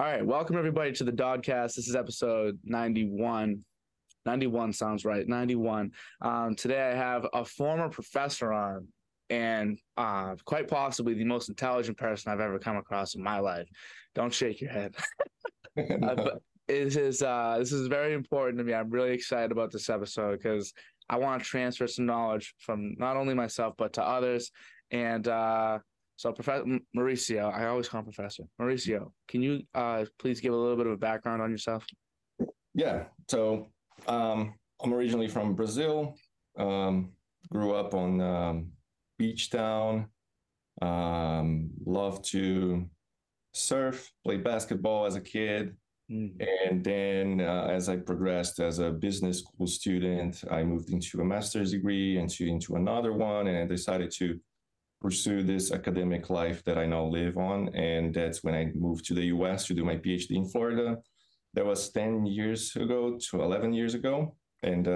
All right, welcome everybody to the DOD-Cast. This is episode 91. 91 sounds right, 91. Today I have a former professor on, and quite possibly the most intelligent person I've ever come across in my life. Don't shake your head. But this is very important to me. I'm really excited about this episode because I want to transfer some knowledge from not only myself, but to others. And so Professor Mauricio, I always call him Professor. Mauricio, can you please give a little bit of a background on yourself? Yeah, so I'm originally from Brazil, grew up on beach town, loved to surf, play basketball as a kid. And then as I progressed as a business school student, I moved into a master's degree and into another one, and I decided to pursue this academic life that I now live on. And that's when I moved to the US to do my PhD in Florida. That was 10 years ago to 11 years ago. And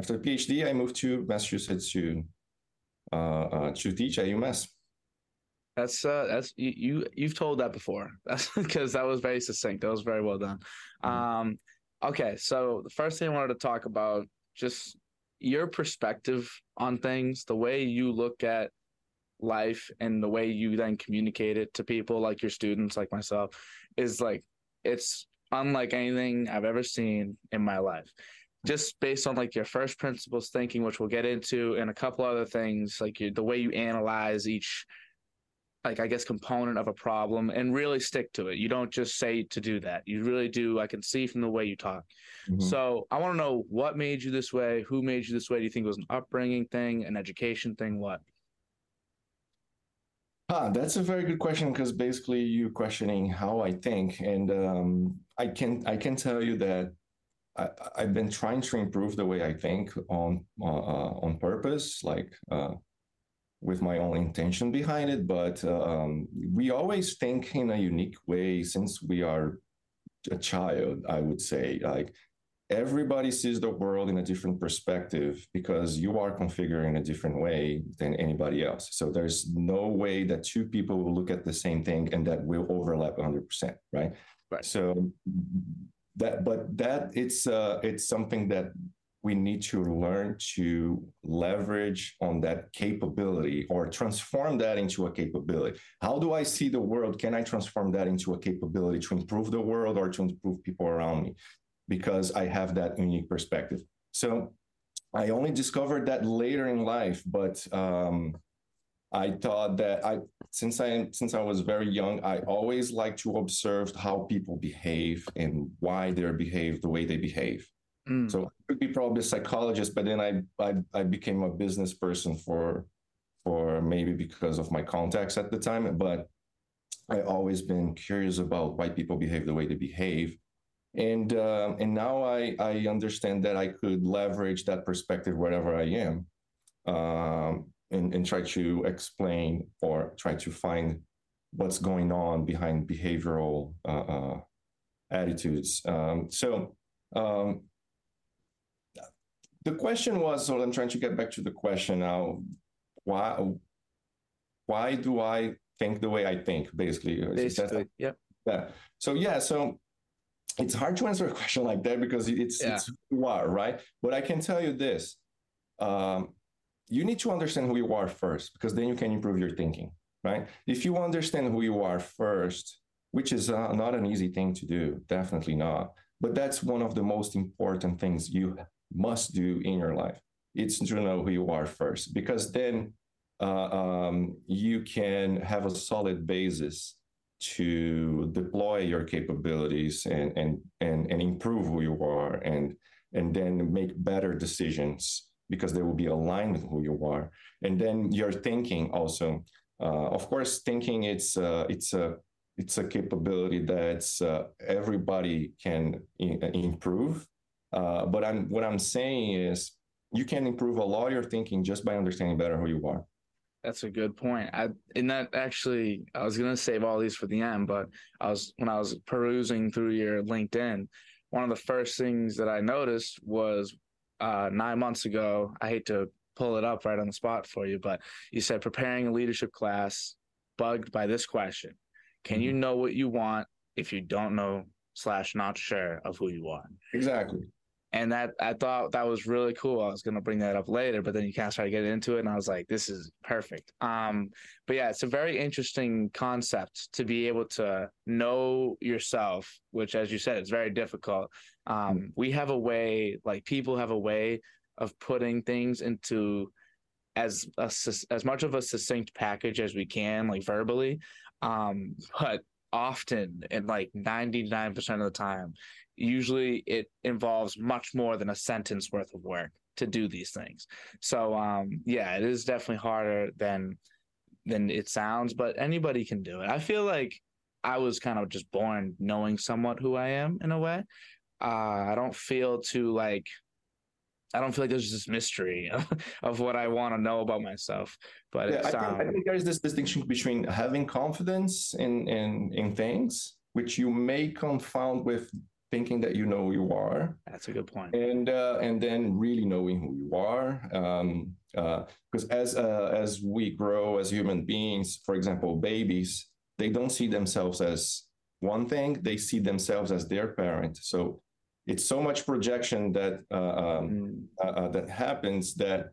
after PhD, I moved to Massachusetts to teach at UMass. That's you've told that before. That's because that was very succinct. That was very well done. Okay, so the first thing I wanted to talk about, just your perspective on things, the way you look at life and the way you then communicate it to people like your students, like myself, is like, it's unlike anything I've ever seen in my life, just based on like your first principles thinking, which we'll get into, and a couple other things, like the way you analyze each, like, I guess, component of a problem and really stick to it. You don't just say to do that. You really do. I can see from the way you talk. Mm-hmm. So I want to know what made you this way, who made you this way. Do you think it was an upbringing thing, an education thing? What? That's a very good question, because basically you're questioning how I think. And I can tell you that I've been trying to improve the way I think on purpose, like with my own intention behind it. But we always think in a unique way since we are a child, I would say. Like, everybody sees the world in a different perspective because you are configured in a different way than anybody else. So there's no way that two people will look at the same thing and that will overlap 100%, right? Right. So it's something that we need to learn to leverage on that capability, or transform that into a capability. How do I see the world? Can I transform that into a capability to improve the world or to improve people around me? Because I have that unique perspective. So I only discovered that later in life, but I thought that since I was very young, I always liked to observe how people behave and why they behave the way they behave. Mm. So I could be probably a psychologist, but then I became a business person for maybe because of my contacts at the time, but I always been curious about why people behave the way they behave. And now I understand that I could leverage that perspective wherever I am, and try to explain or try to find what's going on behind behavioral attitudes. So the question was, so I'm trying to get back to the question now, why do I think the way I think, basically. Yeah. So. It's hard to answer a question like that because it's who you are, right? But I can tell you this. You need to understand who you are first, because then you can improve your thinking, right? If you understand who you are first, which is not an easy thing to do, definitely not. But that's one of the most important things you must do in your life. It's to know who you are first, because then you can have a solid basis to deploy your capabilities and improve who you are, and then make better decisions, because they will be aligned with who you are. And then your thinking also, of course, thinking it's a capability that's everybody can improve. But what I'm saying is, you can improve a lot of your thinking just by understanding better who you are. That's a good point. I was going to save all these for the end, but when I was perusing through your LinkedIn, one of the first things that I noticed was 9 months ago, I hate to pull it up right on the spot for you, but you said preparing a leadership class, bugged by this question. Can you know what you want if you don't know / not sure of who you are. Exactly. And that, I thought that was really cool. I was going to bring that up later, but then you kind of started getting into it, and I was like, this is perfect. But yeah, it's a very interesting concept to be able to know yourself, which, as you said, it's very difficult. We have a way, like people have a way of putting things into as much of a succinct package as we can, like verbally. But often, and like 99% of the time, usually it involves much more than a sentence worth of work to do these things. So yeah, it is definitely harder than it sounds, but anybody can do it. I feel like I was kind of just born knowing somewhat who I am in a way. I don't feel like there's this mystery of what I want to know about myself. But yeah, I think there's this distinction between having confidence in things, which you may confound with thinking that you know who you are. That's a good point. And then really knowing who you are. Because as we grow as human beings, for example, babies, they don't see themselves as one thing. They see themselves as their parent. So it's so much projection that that happens that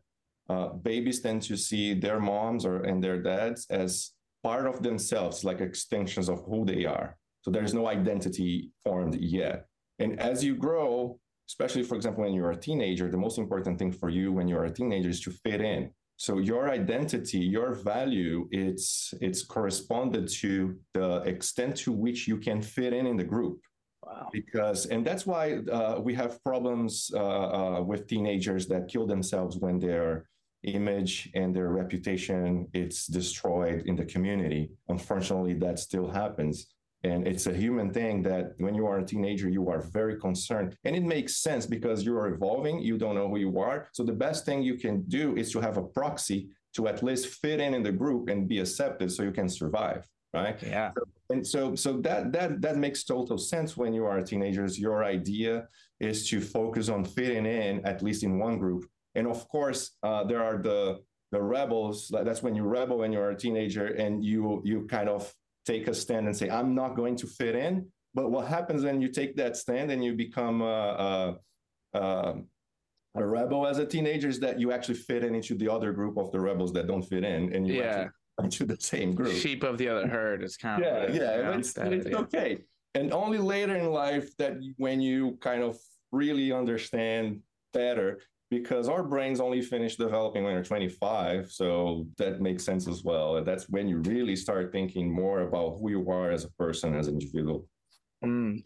babies tend to see their moms and their dads as part of themselves, like extensions of who they are. So there's no identity formed yet. And as you grow, especially, for example, when you're a teenager, the most important thing for you when you're a teenager is to fit in. So your identity, your value, it's corresponded to the extent to which you can fit in the group. Wow. Because, and that's why we have problems with teenagers that kill themselves when their image and their reputation, it's destroyed in the community. Unfortunately, that still happens. And it's a human thing that when you are a teenager, you are very concerned. And it makes sense because you are evolving. You don't know who you are. So the best thing you can do is to have a proxy to at least fit in the group and be accepted so you can survive. Right. Yeah. So that makes total sense when you are teenagers. Your idea is to focus on fitting in, at least in one group. And of course, there are the rebels. That's when you rebel when you're a teenager and you kind of take a stand and say, I'm not going to fit in. But what happens when you take that stand and you become a rebel as a teenager is that you actually fit in into the other group of the rebels that don't fit in, and you actually into the same group. Sheep of the other herd is kind of it's okay. And only later in life that when you kind of really understand better, because our brains only finish developing when you're 25, so that makes sense as well. And that's when you really start thinking more about who you are as a person, as an individual.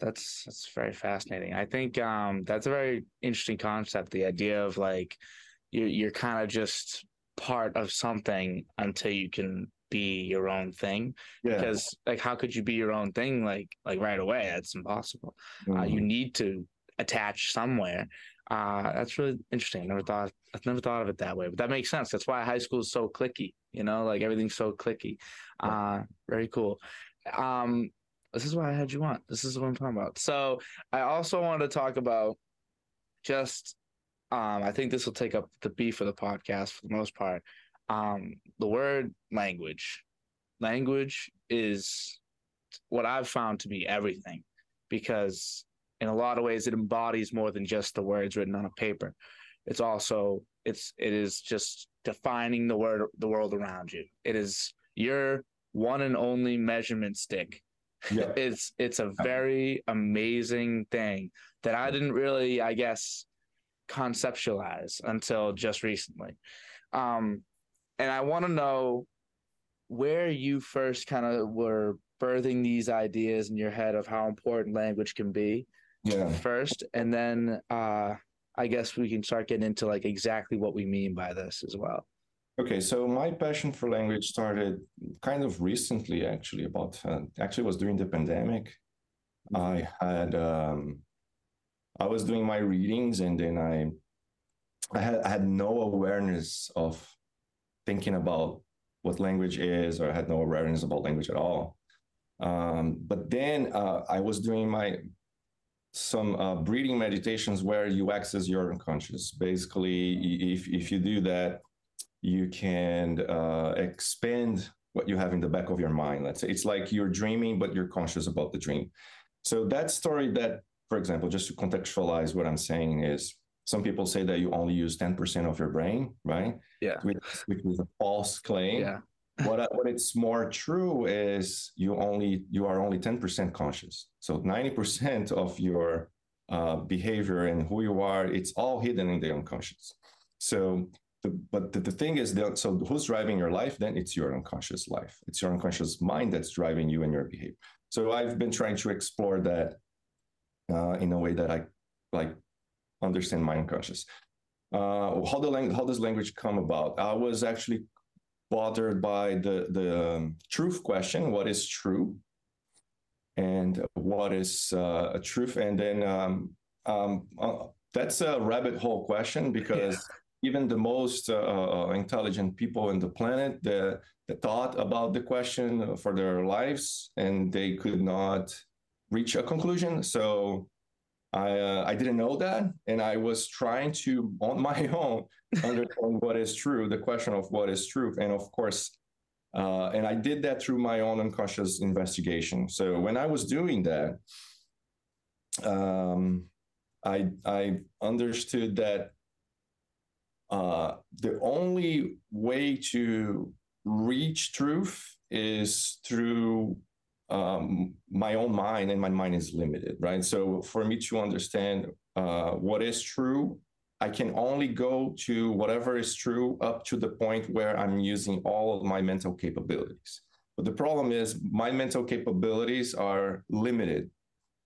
That's very fascinating. I think that's a very interesting concept, the idea of like you're kind of just part of something until you can be your own thing. Yeah. Because like, how could you be your own thing like right away? That's impossible. Mm-hmm. You need to attach somewhere. That's really interesting. I've never thought of it that way, but that makes sense. That's why high school is so clicky, like everything's so clicky. Very cool. This is why I had you on. This is what I'm talking about. So I also wanted to talk about just I think this will take up the beef of the podcast for the most part. The word language. Language is what I've found to be everything, because in a lot of ways it embodies more than just the words written on a paper. It's also it is just defining the world around you. It is your one and only measurement stick. Yeah. It's a very amazing thing that I didn't really, I guess, conceptualize until just recently. And I want to know where you first kind of were birthing these ideas in your head of how important language can be first. And then I guess we can start getting into like exactly what we mean by this as well. Okay. So my passion for language started kind of recently, actually, it was during the pandemic. I had, I was doing my readings, and then I had no awareness of thinking about what language is, or I had no awareness about language at all. But then I was doing some breathing meditations where you access your unconscious. Basically, if you do that, you can expand what you have in the back of your mind. Let's say it's like you're dreaming, but you're conscious about the dream. So that story that, for example, just to contextualize what I'm saying is, some people say that you only use 10% of your brain, right? Yeah. Which is a false claim. Yeah. What it's more true is you are only 10% conscious. So 90% of your behavior and who you are, it's all hidden in the unconscious. So, but the thing is that, so who's driving your life? Then it's your unconscious life. It's your unconscious mind that's driving you and your behavior. So I've been trying to explore that in a way that I like understand my unconscious. How does language come about? I was actually bothered by the truth question: what is true, and what is a truth? And then that's a rabbit hole question, because even the most intelligent people on the planet that thought about the question for their lives, and they could not reach a conclusion. So I didn't know that, and I was trying to, on my own, understand what is true, the question of what is truth. And of course, and I did that through my own unconscious investigation. So when I was doing that, I understood that the only way to reach truth is through my own mind, and my mind is limited, right? So for me to understand what is true, I can only go to whatever is true up to the point where I'm using all of my mental capabilities. But the problem is my mental capabilities are limited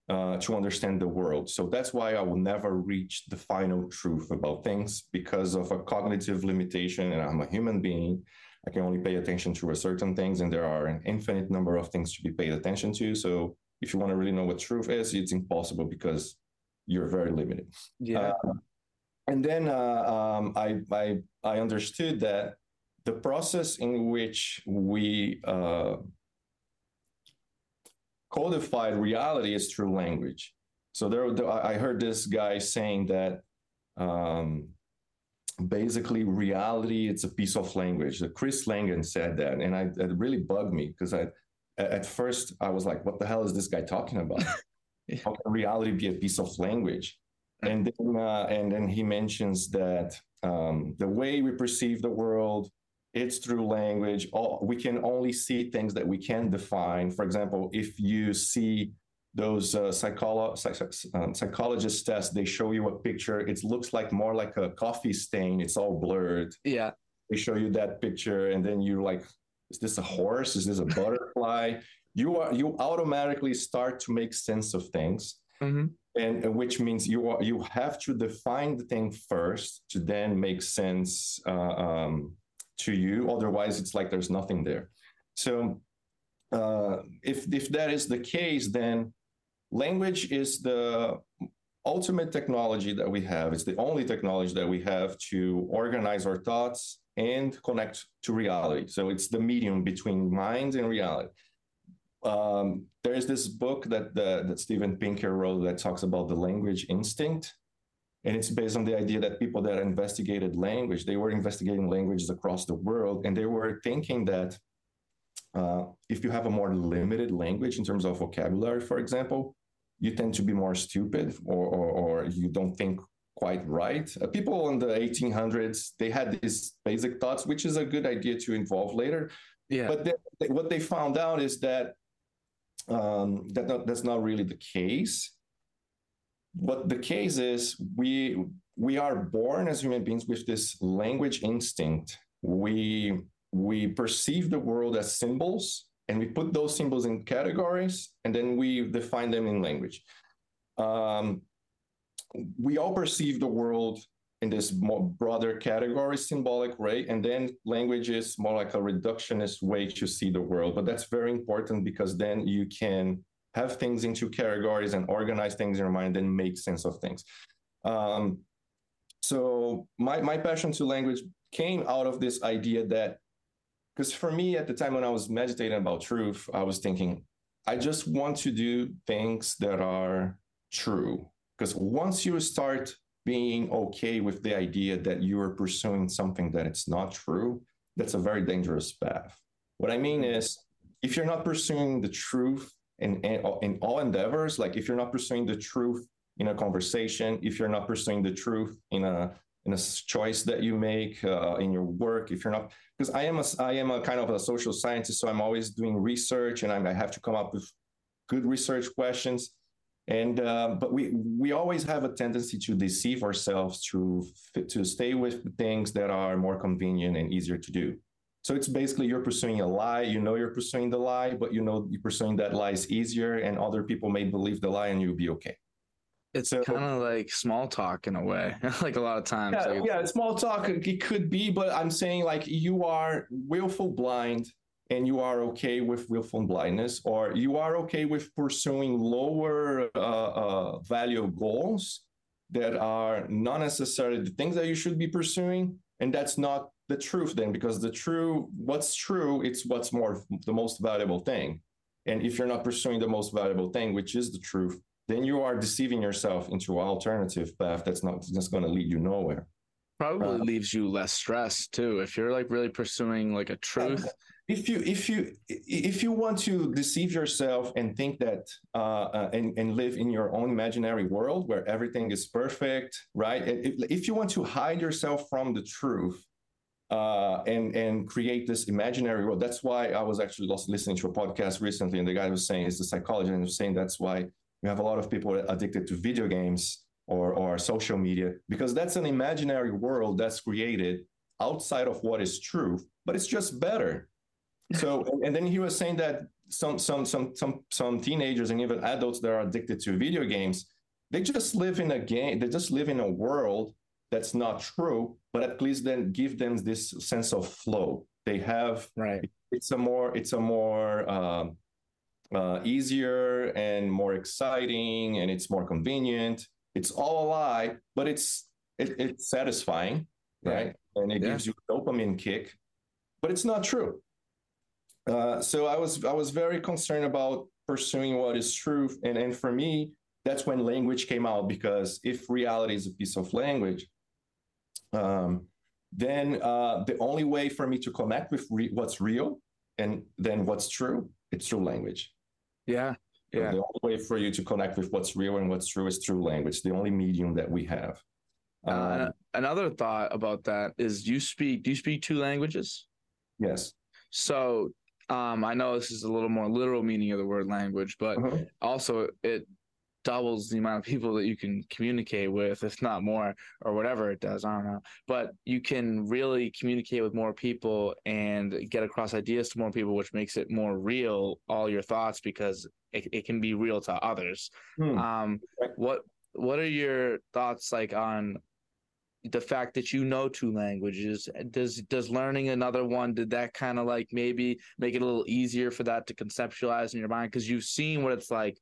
to understand the world. So that's why I will never reach the final truth about things, because of a cognitive limitation, and I'm a human being. I can only pay attention to certain things, and there are an infinite number of things to be paid attention to. So if you want to really know what truth is, it's impossible, because you're very limited. Yeah. And then I understood that the process in which we codified reality is through language. So I heard this guy saying that basically reality, it's a piece of language. Chris Langan said that, and it really bugged me, because at first I was like, what the hell is this guy talking about? How can reality be a piece of language? And then he mentions that the way we perceive the world, it's through language. We can only see things that we can define. For example, if you see those psychologist tests, they show you a picture. It looks like more like a coffee stain. It's all blurred. Yeah. They show you that picture, and then you're like, is this a horse? Is this a butterfly? You automatically start to make sense of things. Mm-hmm. And which means you have to define the thing first to then make sense to you. Otherwise, it's like there's nothing there. So if that is the case, then language is the ultimate technology that we have. It's the only technology that we have to organize our thoughts and connect to reality. So it's the medium between mind and reality. There is this book that Stephen Pinker wrote that talks about the language instinct. And it's based on the idea that people that investigated language, they were investigating languages across the world, and they were thinking that if you have a more limited language in terms of vocabulary, for example, you tend to be more stupid or you don't think quite right. People in the 1800s, they had these basic thoughts, which is a good idea to involve later. Yeah. But then, what they found out is that that's not really the case. What the case is, we are born as human beings with this language instinct. We perceive the world as symbols, and we put those symbols in categories, and then we define them in language. We all perceive the world in this more broader category, symbolic way, and then language is more like a reductionist way to see the world. But that's very important, because then you can have things into categories and organize things in your mind and make sense of things. So my passion to language came out of this idea that, because for me at the time when I was meditating about truth, I was thinking, I just want to do things that are true. Because once you start being okay with the idea that you are pursuing something that it's not true, that's a very dangerous path. What I mean is, if you're not pursuing the truth in all endeavors, like if you're not pursuing the truth in a conversation, if you're not pursuing the truth in a choice that you make in your work, if you're not, because I am a kind of a social scientist, so I'm always doing research, and I have to come up with good research questions. And but we always have a tendency to deceive ourselves to stay with things that are more convenient and easier to do. So it's basically you're pursuing a lie. You know you're pursuing the lie, but you know you're pursuing that lie is easier, and other people may believe the lie, and you'll be okay. It's kind of like small talk in a way, like a lot of times. Yeah, like, yeah, small talk it could be, but I'm saying like you are willful blind, and you are okay with willful blindness, or you are okay with pursuing lower value goals that are not necessarily the things that you should be pursuing. And that's not the truth then, because what's true, it's what's the most valuable thing. And if you're not pursuing the most valuable thing, which is the truth, then you are deceiving yourself into an alternative path that's going to lead you nowhere. Probably leaves you less stressed too. If you're like really pursuing like a truth. If you want to deceive yourself and think that and live in your own imaginary world where everything is perfect, right? If you want to hide yourself from the truth and create this imaginary world, that's why I was actually listening to a podcast recently, and the guy was saying, it's a psychologist, and was saying that's why you have a lot of people addicted to video games or social media, because that's an imaginary world that's created outside of what is true, but it's just better. So, and then he was saying that some teenagers and even adults that are addicted to video games, they just live in a game, they just live in a world that's not true, but at least then give them this sense of flow. They have, right. It's a more easier and more exciting, and it's more convenient. It's all a lie, but it's satisfying, right? And it gives you a dopamine kick, but it's not true. So I was very concerned about pursuing what is true, and for me, that's when language came out, because if reality is a piece of language, then the only way for me to connect with what's real and then what's true, it's through language. Yeah. Yeah. The only way for you to connect with what's real and what's true is through language, the only medium that we have. Another thought about that is do you speak two languages? Yes. So I know this is a little more literal meaning of the word language, but also it doubles the amount of people that you can communicate with, if not more, or whatever it does, I don't know. But you can really communicate with more people and get across ideas to more people, which makes it more real, all your thoughts, because it can be real to others. What are your thoughts like on the fact that you know two languages? Does learning another one, did that kind of like maybe make it a little easier for that to conceptualize in your mind? Because you've seen what it's like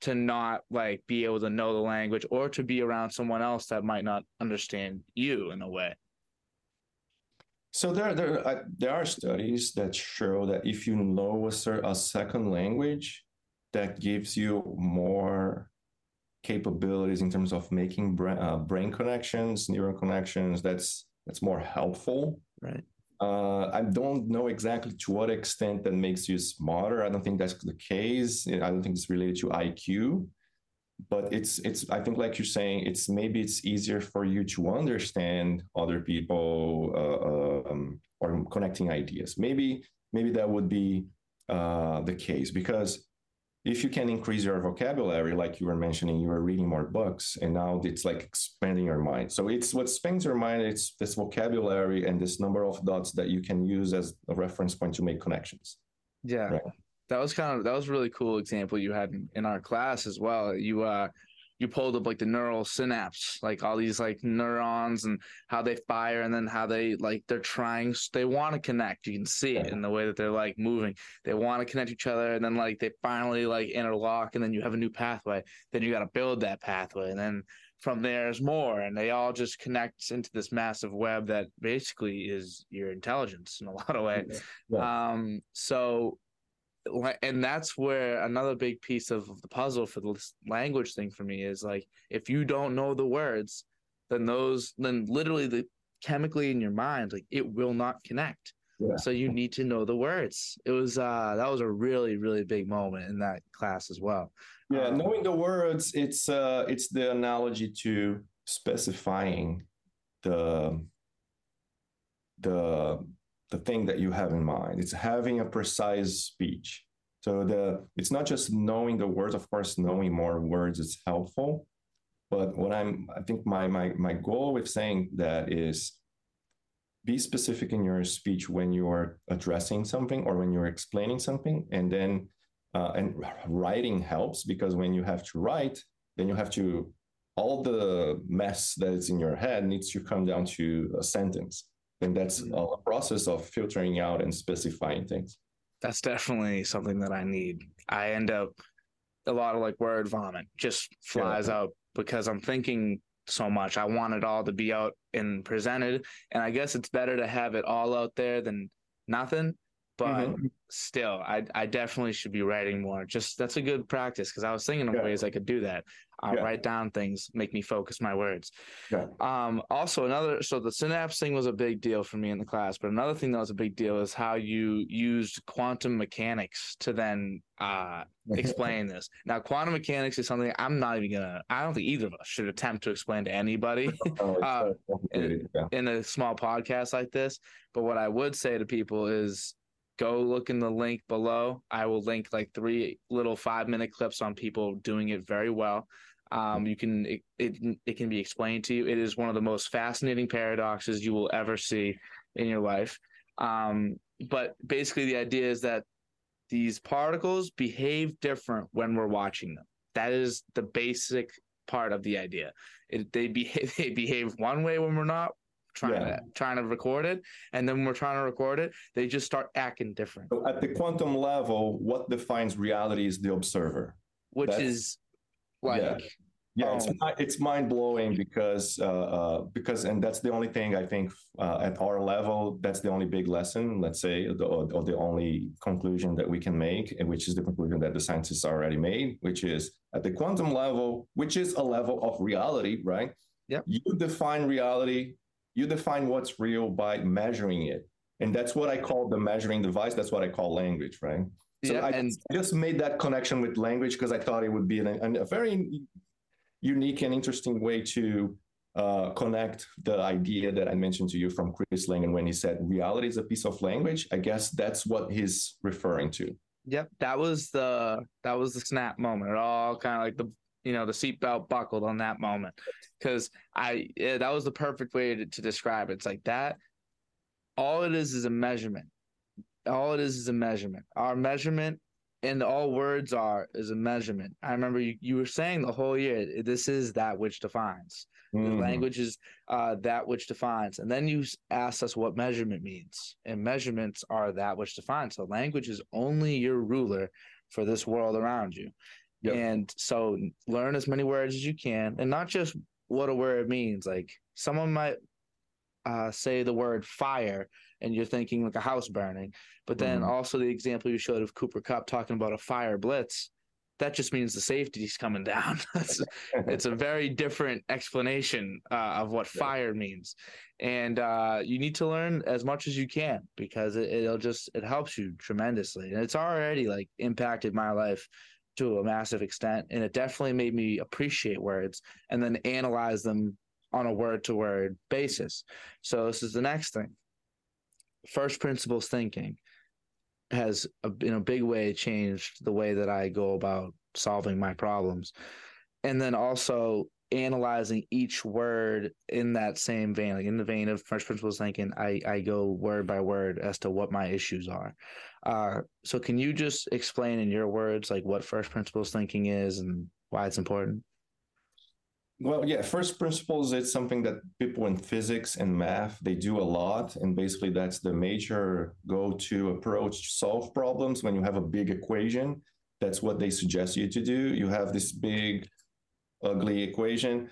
to not like be able to know the language, or to be around someone else that might not understand you in a way. So there are studies that show that if you know a second language, that gives you more capabilities in terms of making brain connections, neural connections. That's more helpful. Right. I don't know exactly to what extent that makes you smarter. I don't think that's the case. I don't think it's related to IQ, but it's. I think, like you're saying, it's easier for you to understand other people or connecting ideas. Maybe that would be the case, because if you can increase your vocabulary, like you were mentioning, you were reading more books, and now it's like expanding your mind. So it's what expands your mind, it's this vocabulary and this number of dots that you can use as a reference point to make connections. Yeah. Right? That was a really cool example you had in our class as well. You pulled up like the neural synapse, like all these like neurons and how they fire, and then how they like they want to connect. You can see it in the way that they're like moving. They want to connect each other, and then like they finally like interlock, and then you have a new pathway. Then you got to build that pathway, and then from there's more, and they all just connect into this massive web that basically is your intelligence in a lot of ways. Yeah. Yeah. And that's where another big piece of the puzzle for the language thing for me is like, if you don't know the words, then literally chemically in your mind, like it will not connect. Yeah. So you need to know the words. It was that was a really, really big moment in that class as well. Yeah, knowing the words, it's the analogy to specifying the thing that you have in mind. It's having a precise speech. So it's not just knowing the words. Of course, knowing more words is helpful. But what I think my goal with saying that is, be specific in your speech when you are addressing something or when you're explaining something. And then and writing helps, because when you have to write, then you have to, all the mess that is in your head needs to come down to a sentence. And that's a process of filtering out and specifying things. That's definitely something that I need. I end up, a lot of like word vomit just flies out because I'm thinking so much. I want it all to be out and presented, and I guess it's better to have it all out there than nothing, but still I definitely should be writing more. Just that's a good practice, because I was thinking of ways I could do that. I'll write down things, make me focus my words. Also another, so the synapse thing was a big deal for me in the class, but another thing that was a big deal is how you used quantum mechanics to then explain this. Now, quantum mechanics is something I don't think either of us should attempt to explain to anybody in a small podcast like this. But what I would say to people is, go look in the link below. I will link like 3 little 5-minute clips on people doing it very well. It can be explained to you. It is one of the most fascinating paradoxes you will ever see in your life. But basically the idea is that these particles behave different when we're watching them. That is the basic part of the idea. They behave one way when we're not trying to record it, and then when we're trying to record it, they just start acting different. So at the quantum level, what defines reality is the observer, which it's mind-blowing, because and that's the only thing I think at our level, that's the only big lesson, let's say, or the only conclusion that we can make, which is the conclusion that the scientists already made, which is at the quantum level, which is a level of reality, right? Yep. You define reality, you define what's real by measuring it. And that's what I call the measuring device. That's what I call language, right? So I just made that connection with language because I thought it would be a very unique and interesting way to connect the idea that I mentioned to you from Chris Langan when he said reality is a piece of language. I guess that's what he's referring to. Yep, that was the snap moment. It all kind of like the seatbelt buckled on that moment, because that was the perfect way to describe it. It's like that. All it is a measurement. Our measurement, and all words is a measurement. I remember you were saying the whole year, this is that which defines. The language is that which defines. And then you asked us what measurement means, and measurements are that which defines. So language is only your ruler for this world around you. Yep. And so learn as many words as you can, and not just what a word means. Like someone might say the word fire, and you're thinking like a house burning. But then also the example you showed of Cooper Kupp talking about a fire blitz, that just means the safety's coming down. It's a very different explanation of what fire means. And you need to learn as much as you can, because it helps you tremendously. And it's already like impacted my life to a massive extent. And it definitely made me appreciate words and then analyze them on a word-to-word basis. So this is the next thing. First principles thinking has in a big way changed the way that I go about solving my problems. And then also analyzing each word in that same vein, like in the vein of first principles thinking, I go word by word as to what my issues are. So can you just explain in your words, like what first principles thinking is and why it's important? Well, yeah, first principles, it's something that people in physics and math, they do a lot. And basically that's the major go-to approach to solve problems. When you have a big equation, that's what they suggest you to do. You have this big, ugly equation.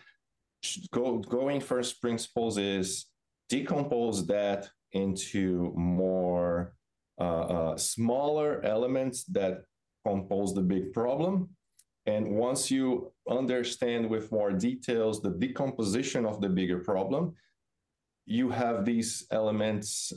Going first principles is decompose that into more smaller elements that compose the big problem. And once you understand with more details the decomposition of the bigger problem, you have these elements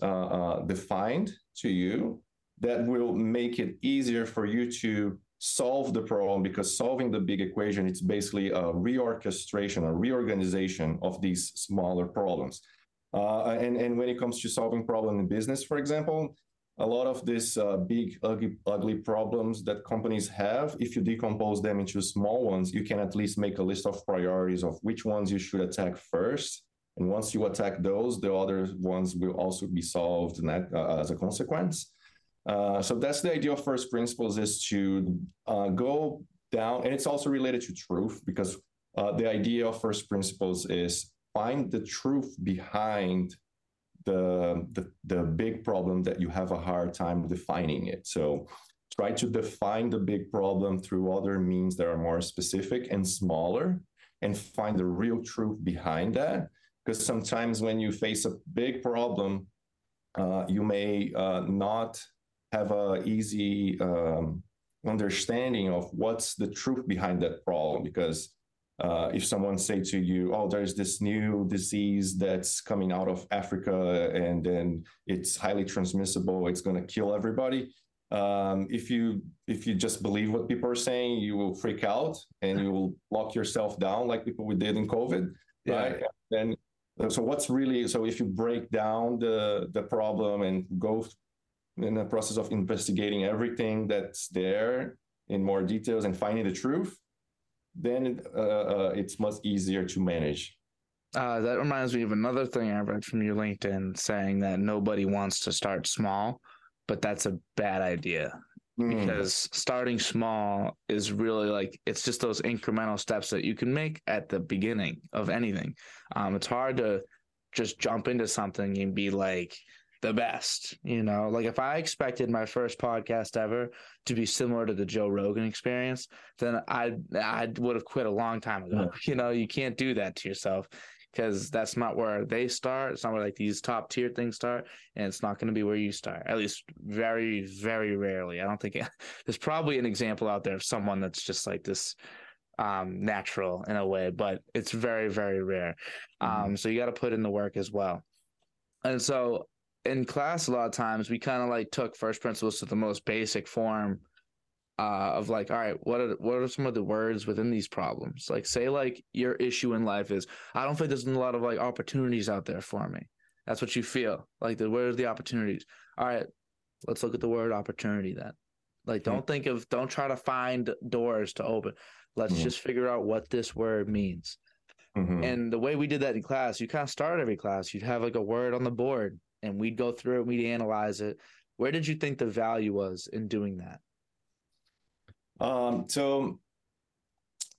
defined to you that will make it easier for you to solve the problem, because solving the big equation, it's basically a reorchestration, a reorganization of these smaller problems. And when it comes to solving problems in business, for example, a lot of these big, ugly problems that companies have, if you decompose them into small ones, you can at least make a list of priorities of which ones you should attack first. And once you attack those, the other ones will also be solved as a consequence. So that's the idea of first principles, is to go down, and it's also related to truth, because the idea of first principles is find the truth behind the big problem that you have a hard time defining it. So try to define the big problem through other means that are more specific and smaller, and find the real truth behind that. Because sometimes when you face a big problem, you may not have an easy understanding of what's the truth behind that problem. Because if someone say to you, oh, there's this new disease that's coming out of Africa, and then it's highly transmissible, it's going to kill everybody. If you just believe what people are saying, you will freak out and you will lock yourself down like people we did in COVID. Yeah. Right? And then, so if you break down the problem and go in the process of investigating everything that's there in more details and finding the truth, then it's much easier to manage. That reminds me of another thing I read from your LinkedIn, saying that nobody wants to start small, but that's a bad idea, because starting small is really like, it's just those incremental steps that you can make at the beginning of anything. It's hard to just jump into something and be like the best, you know? Like if I expected my first podcast ever to be similar to the Joe Rogan Experience, then I would have quit a long time ago. Yeah. You know, you can't do that to yourself, because that's not where they start. It's not where like these top tier things start, and it's not going to be where you start, at least very, very rarely. I don't think there's probably an example out there of someone that's just like this natural in a way, but it's very, very rare. So you got to put in the work as well. And so in class, a lot of times we kind of like took first principles to the most basic form of like, all right, what are some of the words within these problems? Like, say like your issue in life is, I don't think there's a lot of like opportunities out there for me. That's what you feel. Like, where are the opportunities? All right, let's look at the word opportunity then. Like, don't try to find doors to open. Let's just figure out what this word means. And the way we did that in class, you kind of start every class, you'd have like a word on the board, and we'd go through it, we'd analyze it. Where did you think the value was in doing that?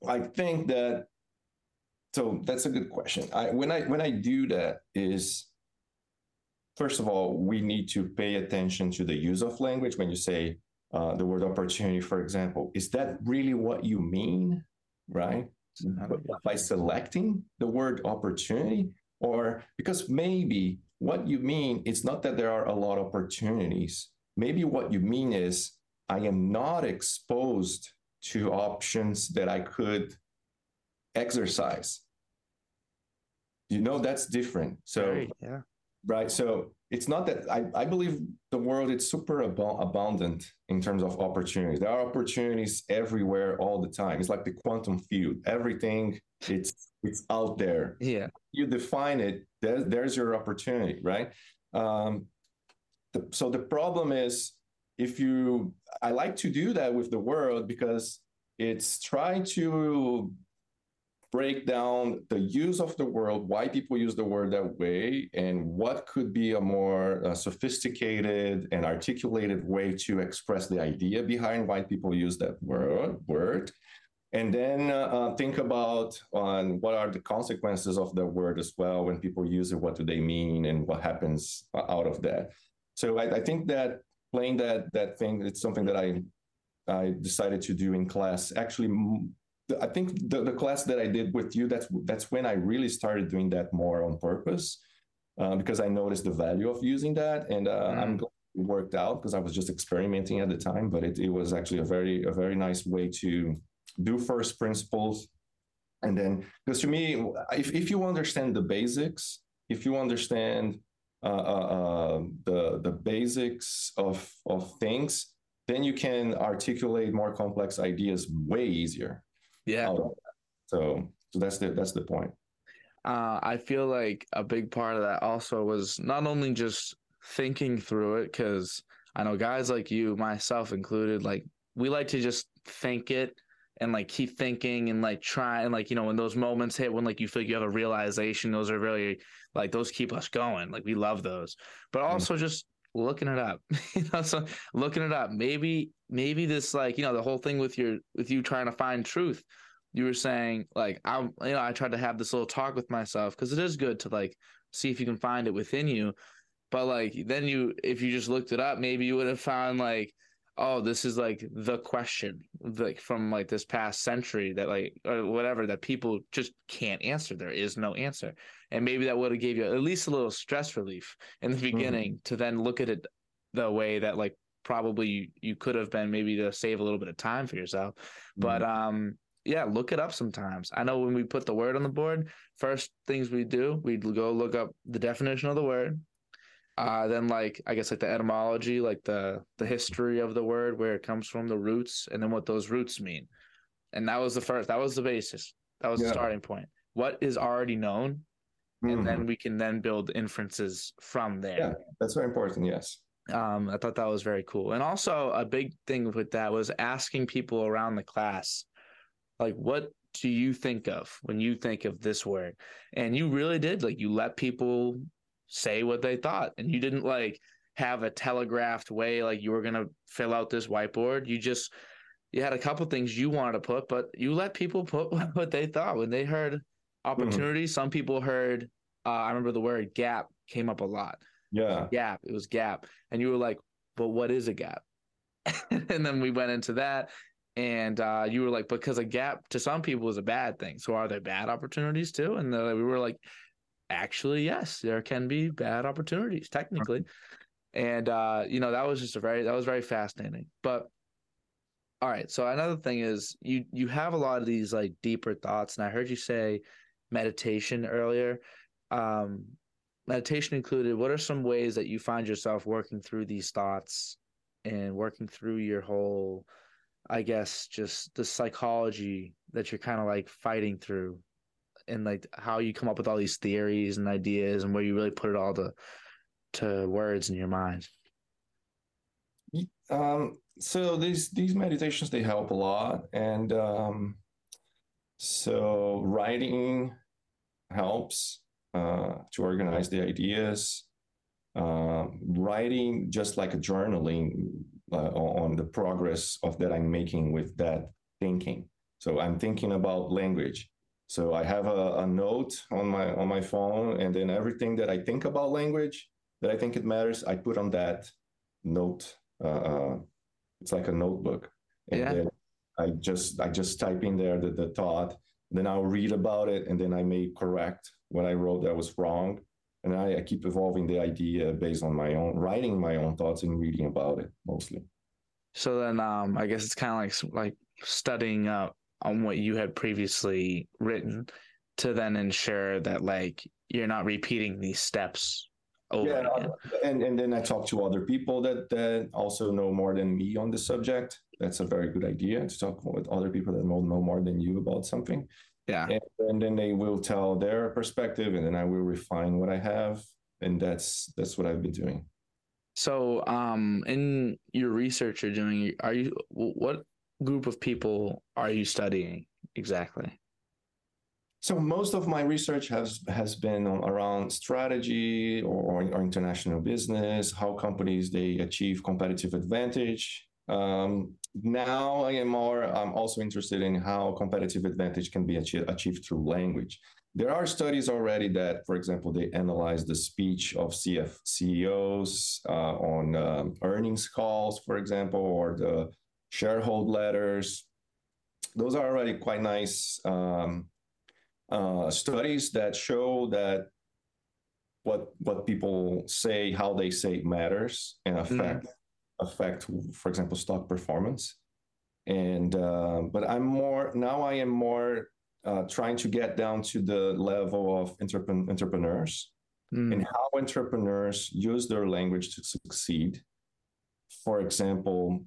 I think that, that's a good question. When I do that is, first of all, we need to pay attention to the use of language. When you say the word opportunity, for example, is that really what you mean, right? By selecting the word opportunity, or because maybe what you mean, it's not that there are a lot of opportunities. Maybe what you mean is, I am not exposed to options that I could exercise. You know, that's different. So, yeah. Right. So it's not that I believe the world is super abundant in terms of opportunities. There are opportunities everywhere all the time. It's like the quantum field. Everything, it's out there. Yeah. You define it, there's your opportunity, right? So the problem is, I like to do that with the world, because it's trying to break down the use of the word, why people use the word that way, and what could be a more sophisticated and articulated way to express the idea behind why people use that word. And then think about on what are the consequences of the word as well. When people use it, what do they mean, and what happens out of that? So I think that playing that thing, it's something that I decided to do in class. Actually, I think the class that I did with you, that's when I really started doing that more on purpose, because I noticed the value of using that, and I'm glad it worked out, because I was just experimenting at the time. But it was actually a very nice way to do first principles, and then, because to me, if you understand the basics, if you understand the basics of things, then you can articulate more complex ideas way easier. Yeah. So that's the point. I feel like a big part of that also was not only just thinking through it, because I know guys like you, myself included, like we like to just think it and like keep thinking and like try and like, you know, when those moments hit when like you feel like you have a realization, those are really like, those keep us going. Like we love those, but also just looking it up, you know, so looking it up, maybe this, like, you know, the whole thing with you trying to find truth, you were saying like, I tried to have this little talk with myself, 'cause it is good to like, see if you can find it within you. But like, then if you just looked it up, maybe you would have found like, oh, this is like the question, like from like this past century that like, or whatever, that people just can't answer. There is no answer. And maybe that would have gave you at least a little stress relief in the beginning to then look at it the way that like probably you could have been, maybe to save a little bit of time for yourself. But yeah, look it up sometimes. I know when we put the word on the board, first things we do, we'd go look up the definition of the word. Then like, I guess like the etymology, like the history of the word, where it comes from, the roots, and then what those roots mean. And that was the basis. That was the starting point. What is already known. And then we can then build inferences from there. Yeah, that's very important. Yes. I thought that was very cool. And also a big thing with that was asking people around the class, like, what do you think of when you think of this word? And you really did, like, you let people say what they thought, and you didn't like have a telegraphed way like you were going to fill out this whiteboard. You had a couple things you wanted to put, but you let people put what they thought when they heard opportunity. Some people heard I remember the word gap came up a lot. It was gap, and you were like, but what is a gap? And then we went into that, and you were like, because a gap to some people is a bad thing, so are there bad opportunities too? And we were like, actually, yes, there can be bad opportunities technically. And that was just very fascinating. But all right, so another thing is you have a lot of these like deeper thoughts, and I heard you say meditation earlier. Meditation included, what are some ways that you find yourself working through these thoughts and working through your whole, I guess, just the psychology that you're kind of like fighting through? And like how you come up with all these theories and ideas, and where you really put it all to words in your mind. So these meditations, they help a lot, and so writing helps to organize the ideas. Writing, just like a journaling, on the progress of that I'm making with that thinking. So I'm thinking about language. So I have a note on my phone, and then everything that I think about language, that I think it matters, I put on that note. It's like a notebook. And then I just type in there the thought, then I'll read about it, and then I may correct what I wrote that was wrong. And I keep evolving the idea based on my own, writing my own thoughts and reading about it mostly. So then I guess it's kind of like studying up on what you had previously written to then ensure that like you're not repeating these steps over again. And then I talk to other people that also know more than me on the subject. That's a very good idea, to talk with other people that know more than you about something. Yeah. And then they will tell their perspective, and then I will refine what I have. And that's what I've been doing. So in your research you're doing, what group of people are you studying exactly? So most of my research has been around strategy or international business, how companies, they achieve competitive advantage. Now I'm also interested in how competitive advantage can be achieved through language. There are studies already that, for example, they analyze the speech of CEOs on earnings calls, for example, or the shareholder letters. Those are already quite nice studies that show that what people say, how they say, matters and affect, for example, stock performance. And but I am more trying to get down to the level of entrepreneurs in how entrepreneurs use their language to succeed. For example,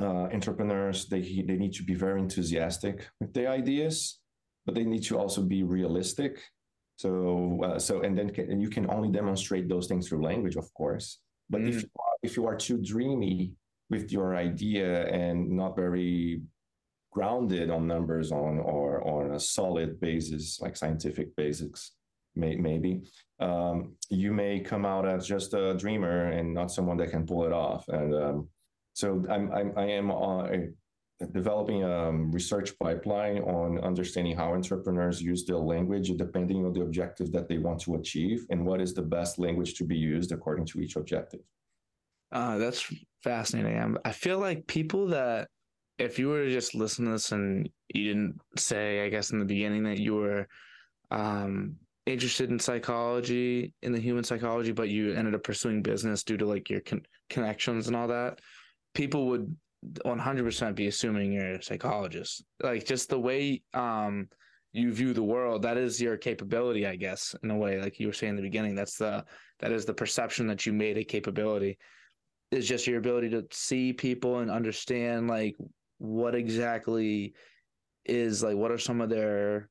entrepreneurs, they need to be very enthusiastic with their ideas, but they need to also be realistic. So you can only demonstrate those things through language, of course. But if you are too dreamy with your idea and not very grounded on numbers or on a solid basis, like scientific basics, maybe you may come out as just a dreamer and not someone that can pull it off. And so I am developing a research pipeline on understanding how entrepreneurs use their language depending on the objective that they want to achieve and what is the best language to be used according to each objective. That's fascinating. I feel like people that, if you were to just listen to this and you didn't say, I guess in the beginning, that you were interested in psychology, in the human psychology, but you ended up pursuing business due to like your connections and all that, people would 100% be assuming you're a psychologist. Like just the way you view the world, that is your capability, I guess, in a way, like you were saying in the beginning, that is the perception that you made a capability. It's just your ability to see people and understand like what exactly is like, what are some of their,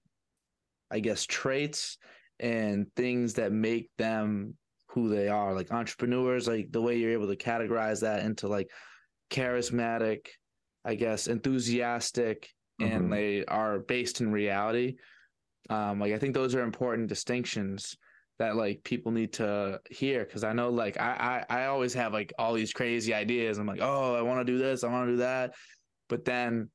I guess, traits and things that make them who they are, like entrepreneurs, like the way you're able to categorize that into like charismatic, I guess, enthusiastic, and they are based in reality. Like, I think those are important distinctions that like people need to hear. Cause I know like, I always have like all these crazy ideas. I'm like, oh, I want to do this, I want to do that. But then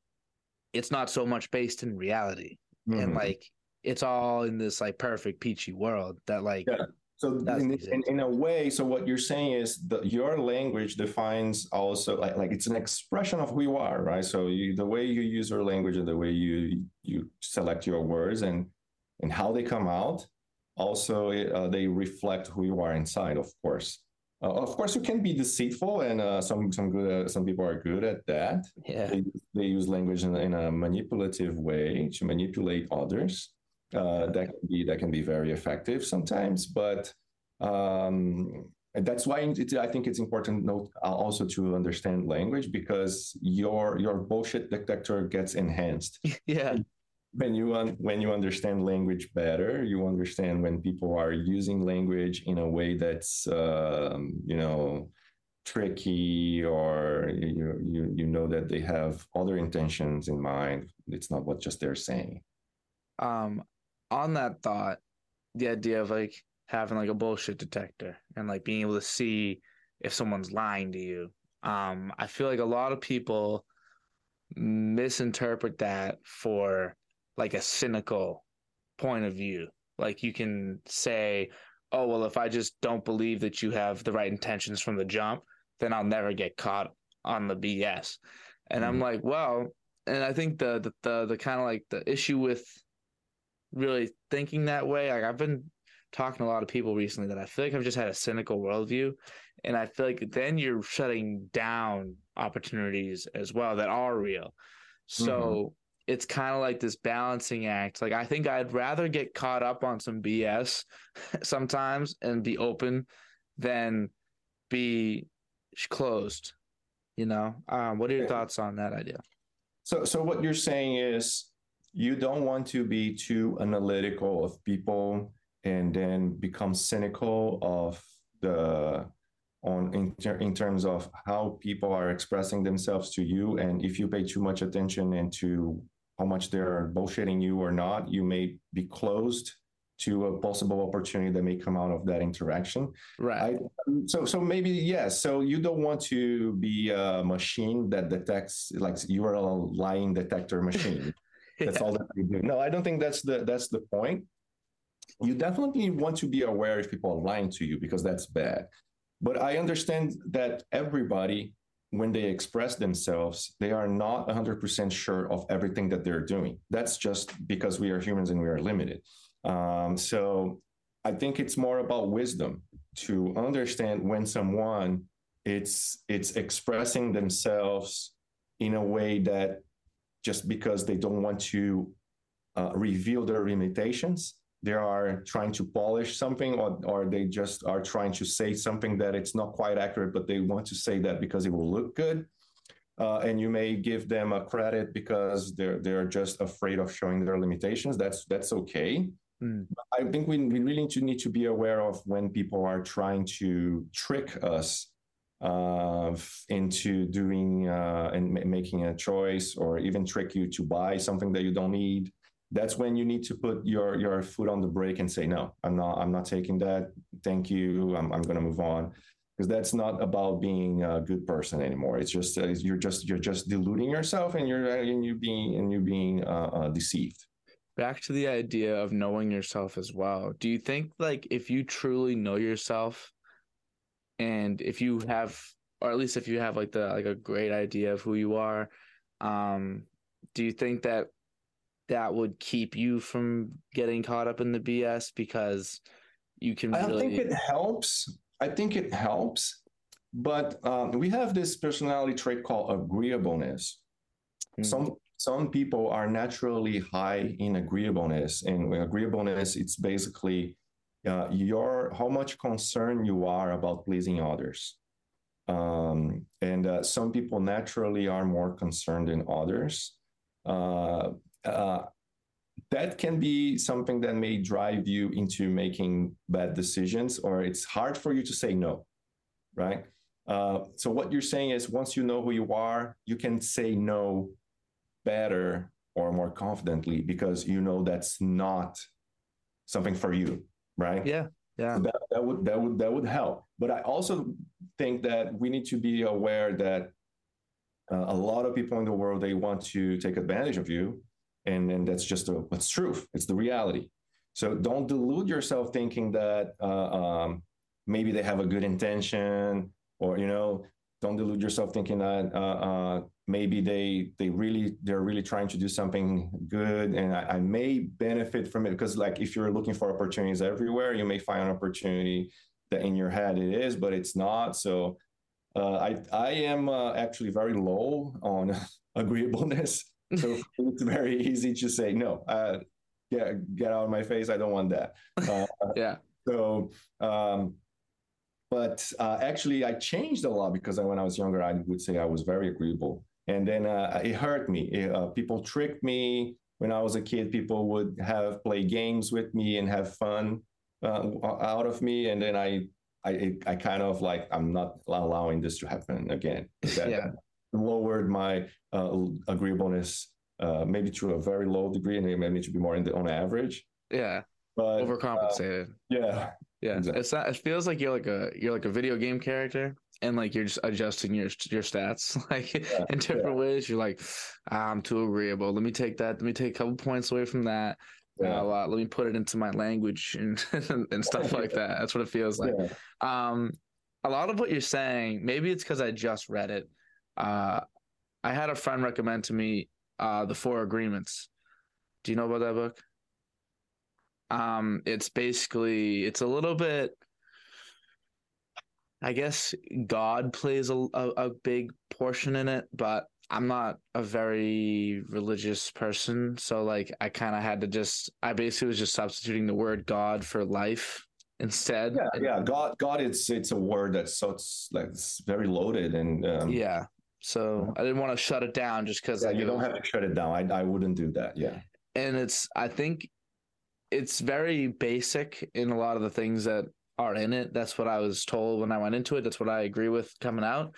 it's not so much based in reality. And like, it's all in this like perfect peachy world that like, yeah. So in a way, so what you're saying is that your language defines also like it's an expression of who you are, right? So the way you use your language and the way you select your words and how they come out, also they reflect who you are inside, of course. Of course, you can be deceitful, and some people are good at that. Yeah, they use language in a manipulative way to manipulate others. That can be very effective sometimes, but that's why I think it's important also to understand language, because your bullshit detector gets enhanced. Yeah. When you understand language better, you understand when people are using language in a way that's tricky, or you know that they have other intentions in mind. It's not what just they're saying. On that thought, the idea of like having like a bullshit detector and like being able to see if someone's lying to you. I feel like a lot of people misinterpret that for like a cynical point of view. Like you can say, oh, well, if I just don't believe that you have the right intentions from the jump, then I'll never get caught on the BS. And I'm like, well, and I think the kind of like the issue with really thinking that way, like I've been talking to a lot of people recently that I feel like I've just had a cynical worldview, and I feel like then you're shutting down opportunities as well that are real. So it's kind of like this balancing act. Like I think I'd rather get caught up on some BS sometimes and be open than be closed, you know? What are your thoughts on that idea? So what you're saying is, you don't want to be too analytical of people and then become cynical of in terms of how people are expressing themselves to you. And if you pay too much attention into how much they're bullshitting you or not, you may be closed to a possible opportunity that may come out of that interaction. Right. So maybe, yes. So you don't want to be a machine that detects, like you are a lying detector machine. That's all that we do. No, I don't think that's the point. You definitely want to be aware if people are lying to you, because that's bad. But I understand that everybody, when they express themselves, they are not 100% sure of everything that they're doing. That's just because we are humans and we are limited. So I think it's more about wisdom to understand when someone it's expressing themselves in a way that just because they don't want to reveal their limitations, they are trying to polish something, or they just are trying to say something that it's not quite accurate, but they want to say that because it will look good. And you may give them a credit because they're just afraid of showing their limitations. That's okay. But I think we really need to be aware of when people are trying to trick us into doing and making a choice, or even trick you to buy something that you don't need. That's when you need to put your foot on the brake and say, no, I'm not taking that. Thank you. I'm going to move on. Because that's not about being a good person anymore. It's just you're just deluding yourself, and you're being deceived. Back to the idea of knowing yourself as well. Do you think, like, if you truly know yourself, and if you have, or at least if you have like a great idea of who you are, do you think that would keep you from getting caught up in the BS? Because you can. I don't think it helps. I think it helps, but we have this personality trait called agreeableness. Mm-hmm. Some people are naturally high in agreeableness, and with agreeableness, it's basically how much concern you are about pleasing others. And some people naturally are more concerned than others. That can be something that may drive you into making bad decisions, or it's hard for you to say no, right? So what you're saying is, once you know who you are, you can say no better or more confidently, because you know that's not something for you, right? Yeah. So that would help. But I also think that we need to be aware that a lot of people in the world, they want to take advantage of you. And that's just what's truth. It's the reality. So don't delude yourself thinking that maybe they have a good intention, or, don't delude yourself thinking that maybe they're really trying to do something good, and I may benefit from it. Because, like, if you're looking for opportunities everywhere, you may find an opportunity that in your head it is, but it's not. So I am actually very low on agreeableness. So it's very easy to say, no, get out of my face. I don't want that. Yeah. So, but actually I changed a lot, because when I was younger, I would say I was very agreeable. And then it hurt me. People tricked me. When I was a kid, people would play games with me and have fun out of me. And then I kind of like, I'm not allowing this to happen again. Lowered my agreeableness, maybe to a very low degree, and it made me to be more on average. Yeah, but overcompensated. Yeah. Exactly. It's not. It feels like you're like a video game character, and like you're just adjusting your stats in different ways. You're like, I'm too agreeable. Let me take that. Let me take a couple points away from that. Yeah. Let me put it into my language and stuff like that. That's what it feels like. Yeah. A lot of what you're saying, maybe it's because I just read it. I had a friend recommend to me The Four Agreements. Do you know about that book? It's basically, it's a little bit, I guess God plays a big portion in it, but I'm not a very religious person, so like I kind of had to just, I basically was just substituting the word God for life instead. God, it's a word that's so, like, it's very loaded, and so I didn't want to shut it down just because you don't have to shut it down. I wouldn't do that. Yeah. And I think it's very basic in a lot of the things that are in it. That's what I was told when I went into it. That's what I agree with coming out.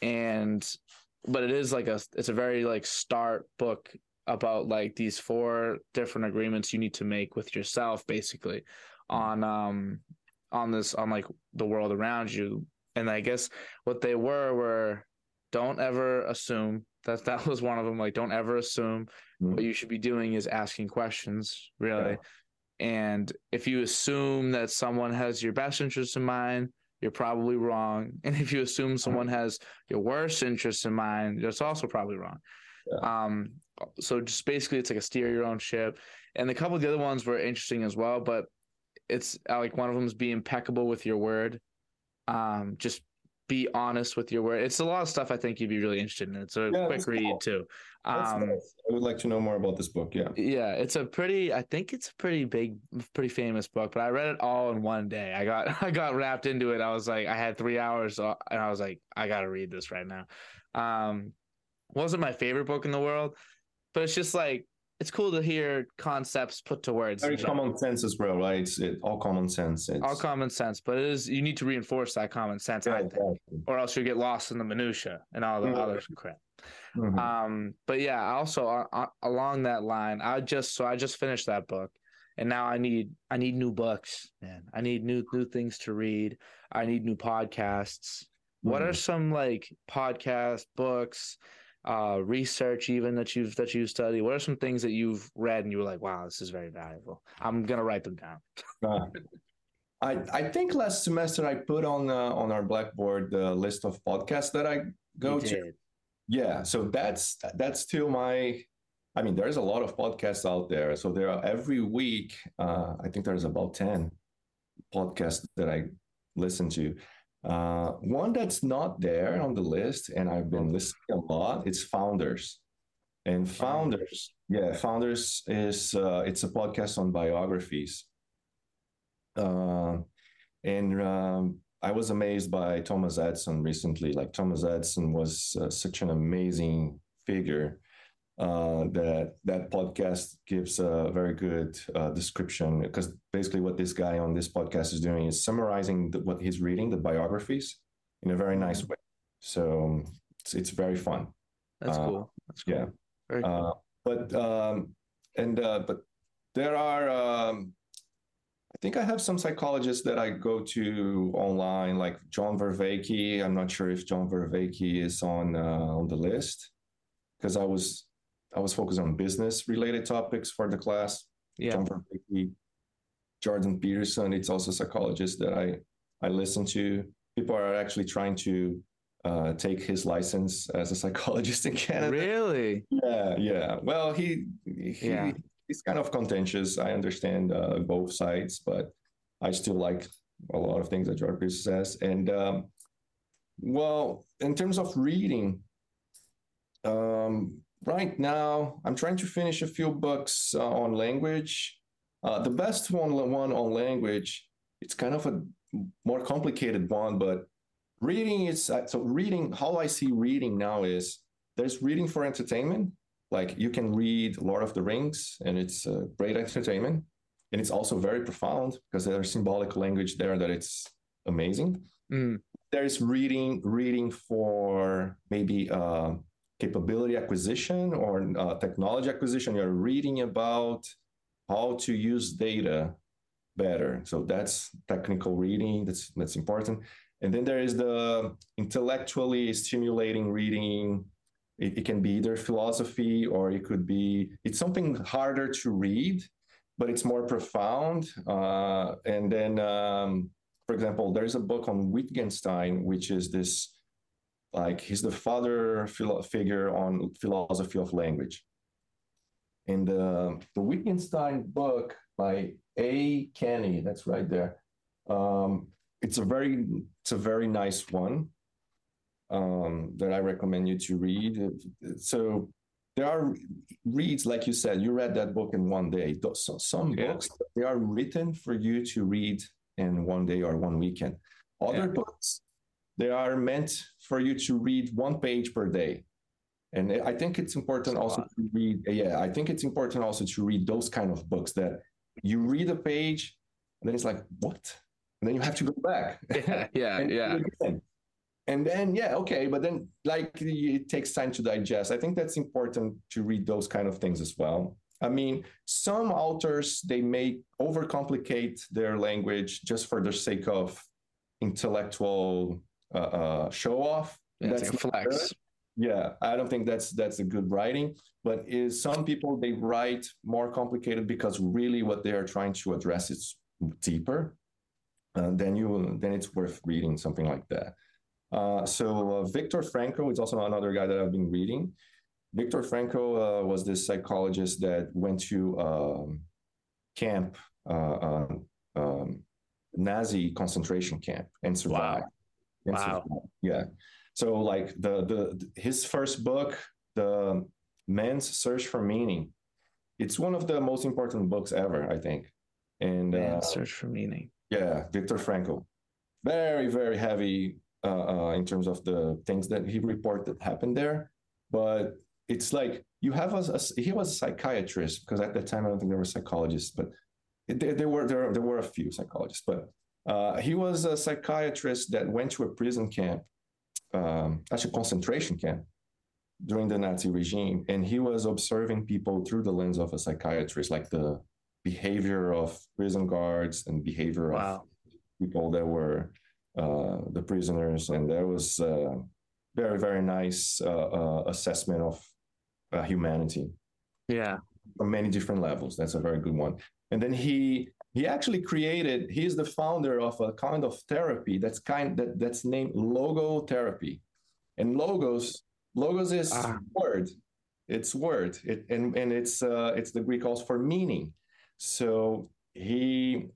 But it is like it's a very like start book about like these four different agreements you need to make with yourself, basically on like the world around you. And I guess what they were, don't ever assume. That was one of them. Like, don't ever assume. Mm-hmm. What you should be doing is asking questions, really. Yeah. And if you assume that someone has your best interest in mind, you're probably wrong. And if you assume someone has your worst interest in mind, that's also probably wrong. Yeah. So just basically, it's like a steer your own ship. And a couple of the other ones were interesting as well, but it's like one of them is be impeccable with your word. Just be honest with your word. It's a lot of stuff I think you'd be really interested in. It's a quick read too. Nice. I would like to know more about this book. Yeah. It's a pretty, I think it's a pretty big, pretty famous book, but I read it all in one day. I got wrapped into it. I was like, I had 3 hours and I was like, I got to read this right now. Wasn't my favorite book in the world, but it's just like, it's cool to hear concepts put to words. Very common sense as well, right? It's all common sense. It's all common sense, but it is, you need to reinforce that common sense, I think, or else you get lost in the minutia and all the other crap. Mm-hmm. But yeah, also along that line, I just finished that book, and now I need new books, man. I need new things to read. I need new podcasts. Mm-hmm. What are some like podcast books? Research even that you study? What are some things that you've read and you were like, wow, this is very valuable? I'm gonna write them down. I think last semester I put on our Blackboard the list of podcasts that I go to. Yeah, so that's still my. I mean, there's a lot of podcasts out there. So there are every week. I think there's about 10 podcasts that I listen to. One that's not there on the list, and I've been listening a lot, it's Founders. And Founders is it's a podcast on biographies. I was amazed by Thomas Edison recently. Like, Thomas Edison was such an amazing figure that podcast gives a very good description, because basically what this guy on this podcast is doing is summarizing what he's reading, the biographies, in a very nice way. So it's very fun. That's cool. That's cool. Yeah. Very cool. But there are, I think I have some psychologists that I go to online, like John Verveke. I'm not sure if John Verveke is on the list, because I was focused on business-related topics for the class. Yeah. John Verveke, Jordan Peterson. It's also psychologists that I listen to. People are actually trying to take his license as a psychologist in Canada. Really? Yeah. Well, he's kind of contentious. I understand both sides, but I still like a lot of things that Jordan Peterson says. And well, in terms of reading, right now, I'm trying to finish a few books on language. The best one on language, it's kind of a more complicated one, but how I see reading now is there's reading for entertainment. Like, you can read Lord of the Rings, and it's great entertainment. And it's also very profound, because there's symbolic language there that it's amazing. Mm. There's reading for maybe... capability acquisition or technology acquisition. You're reading about how to use data better. So that's technical reading. That's important. And then there is the intellectually stimulating reading. It can be either philosophy, or it's something harder to read, but it's more profound. And then, for example, there's a book on Wittgenstein, which is this, like, he's the father figure on philosophy of language. And the Wittgenstein book by A. Kenny, that's right there. It's a very nice one that I recommend you to read. So there are reads, like you said, you read that book in one day. So some books, they are written for you to read in one day or one weekend. Other books, they are meant for you to read one page per day. And I think it's important also to read. Yeah. I think it's important also to read those kind of books that you read a page and then it's like, what? And then you have to go back. But then, like, it takes time to digest. I think that's important to read those kind of things as well. I mean, some authors, they may overcomplicate their language just for the sake of intellectual show off. That's like a flex. Good. Yeah, I don't think that's a good writing. But some people, they write more complicated because really what they are trying to address is deeper. Then it's worth reading something like that. So Victor Frankl is also another guy that I've been reading. Victor Frankl was this psychologist that went to camp, Nazi concentration camp, and survived. Wow. Wow. Yeah. So like his first book, The Man's Search for Meaning, it's one of the most important books ever, I think. And Search for Meaning. Yeah, Victor Frankl. Very, very heavy in terms of the things that he reported that happened there. But it's like you have he was a psychiatrist, because at that time I don't think there were psychologists, but there were a few psychologists. But he was a psychiatrist that went to a prison camp, actually concentration camp, during the Nazi regime, and he was observing people through the lens of a psychiatrist, like the behavior of prison guards and behavior of people that were the prisoners. And there was a very, very nice assessment of humanity. Yeah. On many different levels. That's a very good one. And then he actually created, he is the founder of a kind of therapy that's named logotherapy. And logos is word. It's word. It's the Greek also for meaning. So he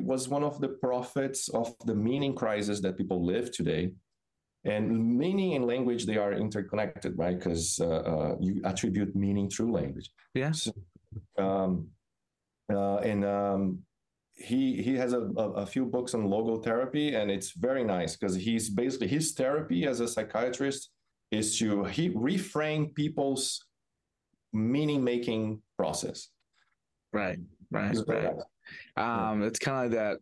was one of the prophets of the meaning crisis that people live today. And meaning and language, they are interconnected, right? Because you attribute meaning through language. Yeah. So, he has a few books on logotherapy, and it's very nice because he's basically, his therapy as a psychiatrist is to reframe people's meaning-making process. Right. It's kind of like that.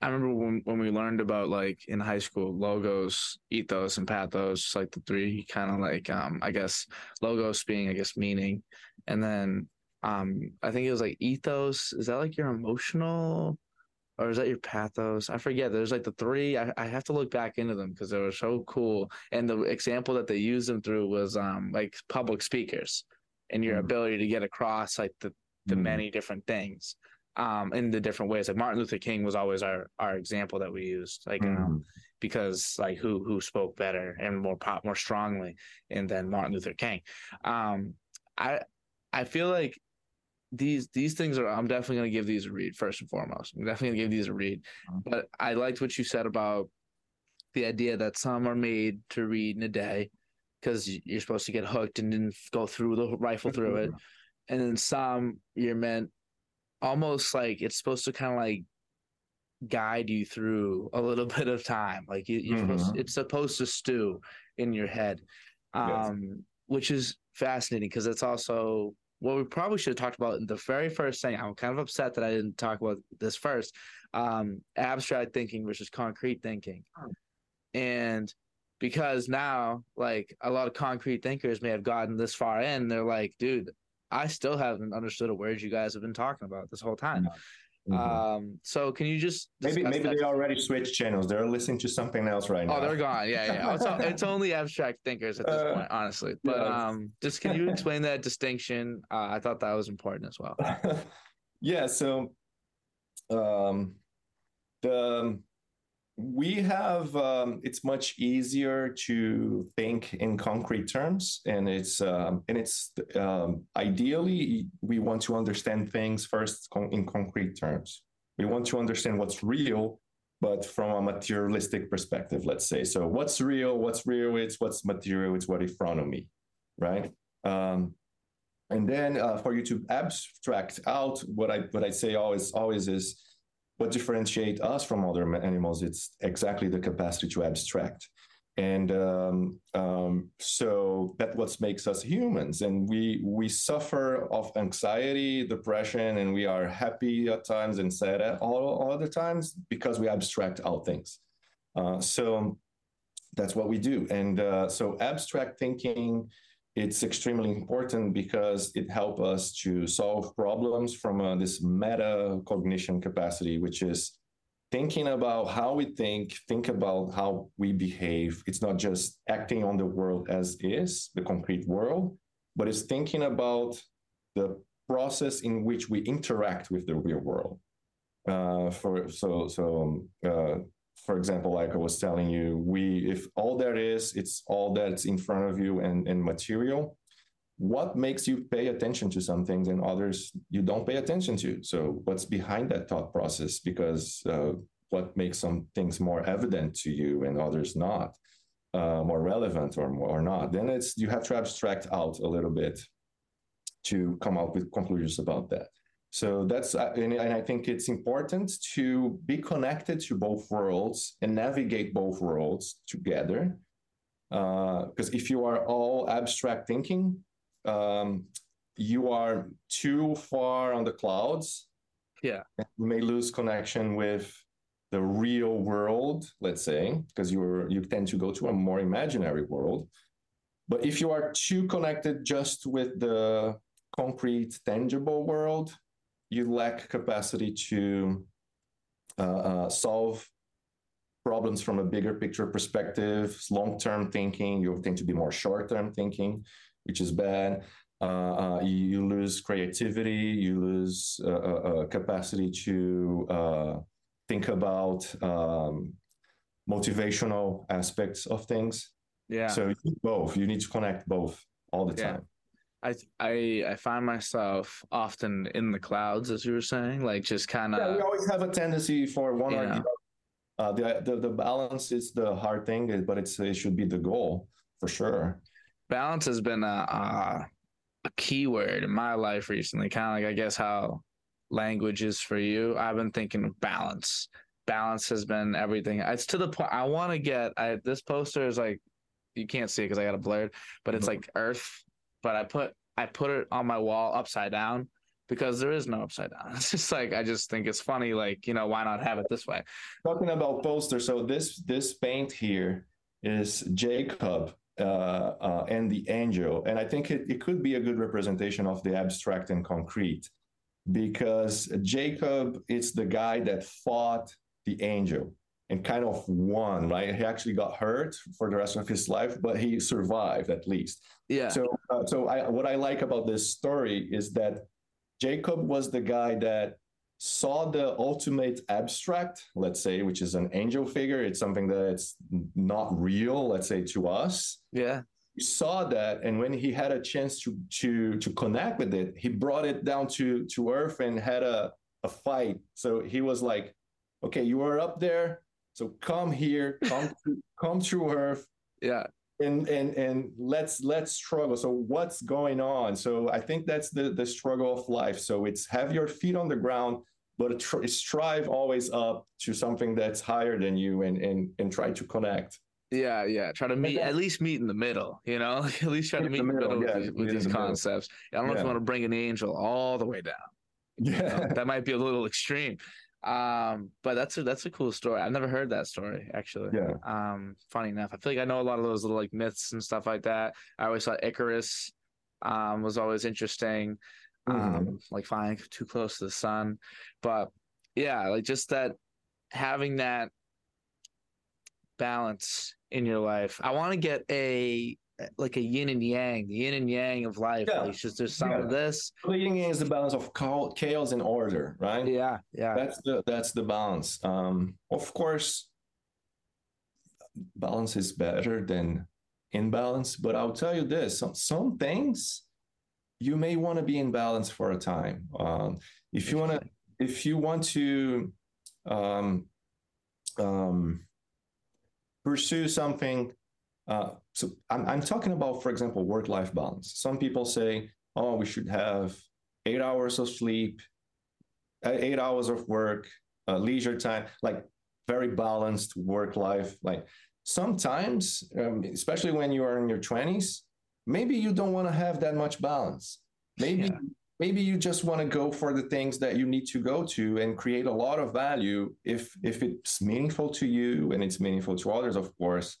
I remember when we learned about, like, in high school, logos, ethos, and pathos, like the three kind of like, I guess, logos being, I guess, meaning. And then I think it was like ethos. Is that like your emotional, or is that your pathos? I forget. There's like the three. I have to look back into them because they were so cool. And the example that they used them through was like public speakers and your ability to get across like the many different things. In the different ways, like Martin Luther King was always our example that we used, like because like who spoke better and more strongly, and then Martin Luther King. I feel like these things are. I'm definitely going to give these a read first and foremost. I'm definitely going to give these a read. But I liked what you said about the idea that some are made to read in a day because you're supposed to get hooked and then go through the rifle through it, and then some you're meant. Almost like it's supposed to kind of like guide you through a little bit of time. Like it's supposed to stew in your head, which is fascinating because it's also what we probably should have talked about in the very first thing. I'm kind of upset that I didn't talk about this first. Abstract thinking versus concrete thinking. And because now like a lot of concrete thinkers may have gotten this far in, they're like, dude, I still haven't understood a word you guys have been talking about this whole time. So can you just maybe they already switched channels? They're listening to something else right now. Oh, they're gone. Yeah. It's only abstract thinkers at this point, honestly. But just can you explain that distinction? I thought that was important as well. Yeah. So we have it's much easier to think in concrete terms, and it's ideally we want to understand things first in concrete terms. We want to understand what's real, but from a materialistic perspective, let's say. So what's real, it's what's material, it's what's in front of me, right? And then for you to abstract out, what I say always is, what differentiates us from other animals, it's exactly the capacity to abstract. And so that's what makes us humans. And we suffer of anxiety, depression, and we are happy at times and sad at all other times because we abstract out things. So that's what we do. And so abstract thinking, it's extremely important because it helps us to solve problems from this metacognition capacity, which is thinking about how we think about how we behave. It's not just acting on the world as is, the concrete world, but it's thinking about the process in which we interact with the real world. For example, like I was telling you, if all there is, it's all that's in front of you and material, what makes you pay attention to some things and others you don't pay attention to? So what's behind that thought process? Because what makes some things more evident to you and others not, more relevant or not. Then it's, you have to abstract out a little bit to come up with conclusions about that. So that's, and I think it's important to be connected to both worlds and navigate both worlds together. Because if you are all abstract thinking, you are too far on the clouds. Yeah. You may lose connection with the real world, let's say, because you tend to go to a more imaginary world. But if you are too connected just with the concrete, tangible world, you lack capacity to solve problems from a bigger picture perspective, long-term thinking. You tend to be more short-term thinking, which is bad. You lose creativity, you lose capacity to think about motivational aspects of things. Yeah. So you need both. You need to connect both all the time. I find myself often in the clouds, as you were saying, like just kind of. Yeah, we always have a tendency for one or the other. The balance is the hard thing, but it should be the goal for sure. Balance has been a key word in my life recently. Kind of like, I guess, how language is for you. I've been thinking of balance. Balance has been everything. It's to the point I want to get. This poster is like, you can't see it because I got it blurred, but it's like Earth. But I put it on my wall upside down because there is no upside down. It's just like, I just think it's funny. Like, why not have it this way? Talking about posters. So this paint here is Jacob and the angel. And I think it could be a good representation of the abstract and concrete, because Jacob is the guy that fought the angel and kind of won, right? He actually got hurt for the rest of his life, but he survived at least. Yeah. So what I like about this story is that Jacob was the guy that saw the ultimate abstract, let's say, which is an angel figure. It's something that's not real, let's say, to us. Yeah. He saw that, and when he had a chance to connect with it, he brought it down to earth and had a fight. So he was like, okay, you are up there, so come here, come to earth. Yeah. And let's struggle. So what's going on? So I think that's the struggle of life. So it's have your feet on the ground, but strive always up to something that's higher than you, and try to connect. Yeah, yeah. Try to meet, at least meet in the middle, at least try to meet in the middle with these concepts. I don't know if you want to bring an angel all the way down. Yeah. That might be a little extreme. But that's a cool story. I've never heard that story, actually. Yeah. Funny enough, I feel like I know a lot of those little like myths and stuff like that. I always thought Icarus was always interesting, like flying too close to the sun. But yeah, like just that, having that balance in your life. I want to get a yin and yang, the yin and yang of life. Yeah. Like it's just, there's some of this. The yin and yang is the balance of chaos and order, right? Yeah, yeah. That's the balance. Of course, balance is better than imbalance. But I'll tell you this: some things you may want to be in balance for a time. If you want to pursue something. So I'm talking about, for example, work-life balance. Some people say, oh, we should have 8 hours of sleep, 8 hours of work, leisure time, like very balanced work-life. Like sometimes, especially when you are in your 20s, maybe you don't want to have that much balance. Maybe you just want to go for the things that you need to go to and create a lot of value if it's meaningful to you and it's meaningful to others, of course.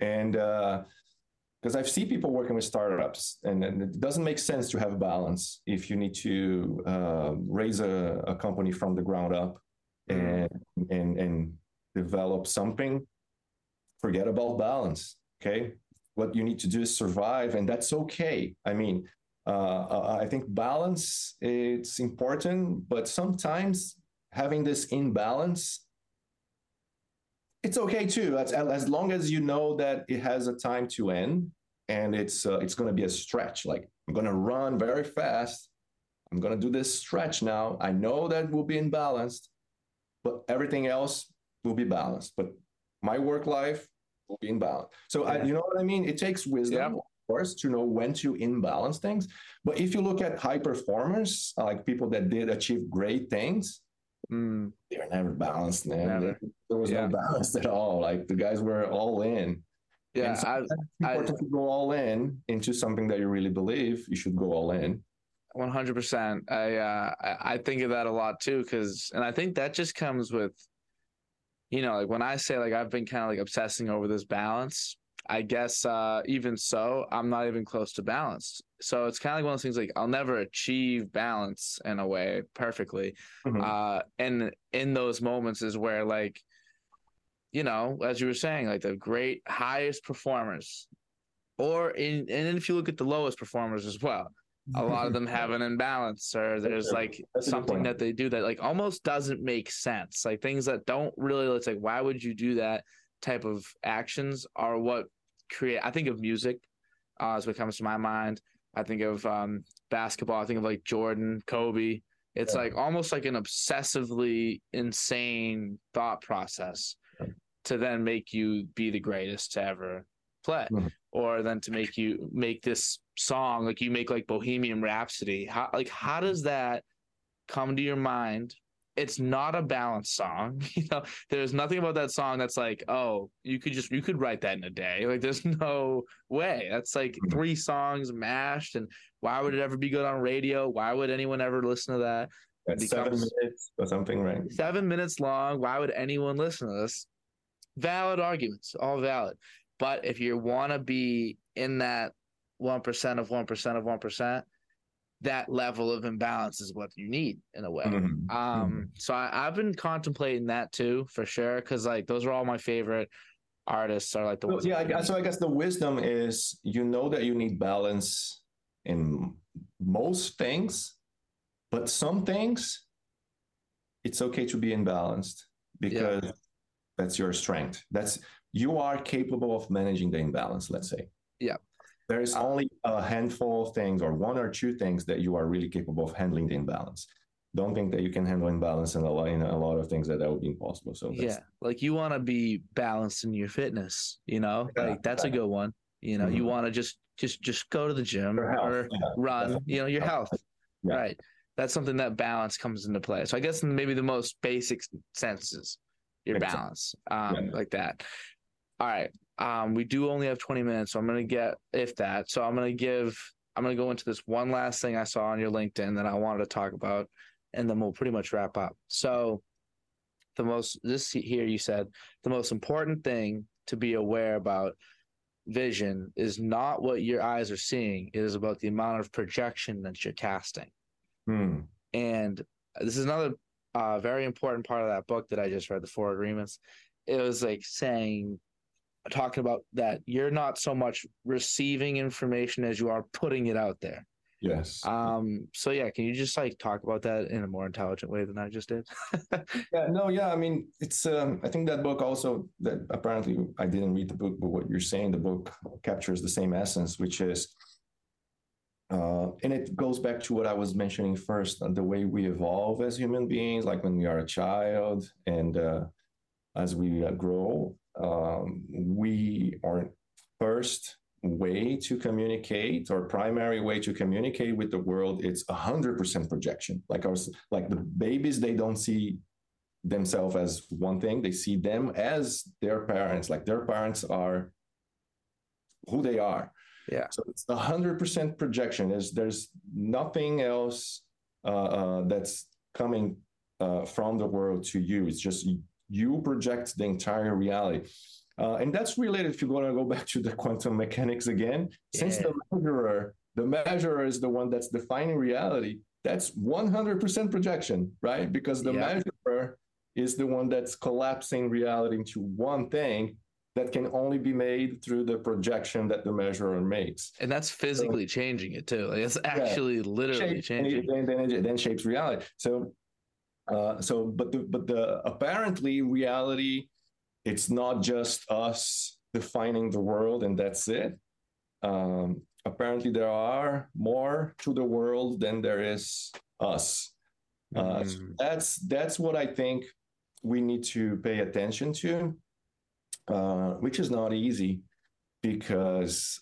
And because I've seen people working with startups, and it doesn't make sense to have a balance if you need to raise a company from the ground up and develop something. Forget about balance. Okay, what you need to do is survive, and that's okay. I mean, I think balance, it's important, but sometimes having this imbalance, it's okay too, as long as you know that it has a time to end, and it's going to be a stretch. Like, I'm going to run very fast. I'm going to do this stretch now. I know that will be imbalanced, but everything else will be balanced, but my work life will be in balance. So you know what I mean? It takes wisdom, of course, to know when to imbalance things. But if you look at high performers, like people that did achieve great things, they were never balanced, man. Never. There was no balance at all. Like the guys were all in. Yeah, so it's important to go all in into something that you really believe. You should go all in. 100%. I think of that a lot too, and I think that just comes with, you know, like when I say like I've been kind of like obsessing over this balance, I guess even so, I'm not even close to balanced. So it's kind of like one of those things like I'll never achieve balance in a way perfectly. Mm-hmm. And in those moments is where like, you know, as you were saying, like the great highest performers, or and if you look at the lowest performers as well, a lot of them have an imbalance, or there's like something that they do that like almost doesn't make sense. Like things that don't really, it's like, why would you do that type of actions are what create, I think of music is what comes to my mind. I think of basketball. I think of like Jordan, Kobe. It's like almost like an obsessively insane thought process to then make you be the greatest to ever play, or then to make you make this song, like you make like Bohemian Rhapsody. How does that come to your mind? It's not a balanced song. You know, there's nothing about that song that's like, oh, you could write that in a day. Like there's no way. That's like three songs mashed, and why would it ever be good on radio? Why would anyone ever listen to that? That's 7 minutes or something, right? 7 minutes long. Why would anyone listen to this? Valid arguments, all valid. But if you want to be in that 1% of 1% of 1%, that level of imbalance is what you need in a way. Mm-hmm. So I've been contemplating that too, for sure, because like those are all my favorite artists are like the ones. So I guess the wisdom is, you know, that you need balance in most things, but some things it's okay to be imbalanced because that's your strength. That's, you are capable of managing the imbalance, let's say. Yeah. There is only a handful of things or one or two things that you are really capable of handling the imbalance. Don't think that you can handle imbalance in a lot of things that would be impossible. So like you want to be balanced in your fitness, you know, like that's a good one. You know, you want to just go to the gym or run, you know, your health. Yeah. Right. That's something that balance comes into play. So I guess maybe the most basic senses, your balance, like that. All right. We do only have 20 minutes, so I'm going to get, if that, so I'm going to go into this one last thing I saw on your LinkedIn that I wanted to talk about, and then we'll pretty much wrap up. So you said, the most important thing to be aware about vision is not what your eyes are seeing. It is about the amount of projection that you're casting. And this is another very important part of that book that I just read, The Four Agreements. It was like talking about that you're not so much receiving information as you are putting it out there. Yes. So can you just like talk about that in a more intelligent way than I just did? I mean, it's I think that book also, that apparently I didn't read the book, but what you're saying, the book captures the same essence, which is and it goes back to what I was mentioning first, the way we evolve as human beings, like when we are a child and as we grow, our first way to communicate, or primary way to communicate with the world, it's 100% projection. Like the babies, they don't see themselves as one thing. They see them as their parents. Like their parents are who they are. Yeah. So it's 100% projection. There's nothing else that's coming from the world to you. It's just you project the entire reality. And that's related, if you want to go back to the quantum mechanics again, since the measurer is the one that's defining reality, that's 100% projection, right? Because the measurer is the one that's collapsing reality into one thing that can only be made through the projection that the measurer makes. And that's physically changing it too. Like it's actually literally changing. Then shapes reality. So apparently reality, it's not just us defining the world and that's it. Apparently there are more to the world than there is us. So that's what I think we need to pay attention to, which is not easy because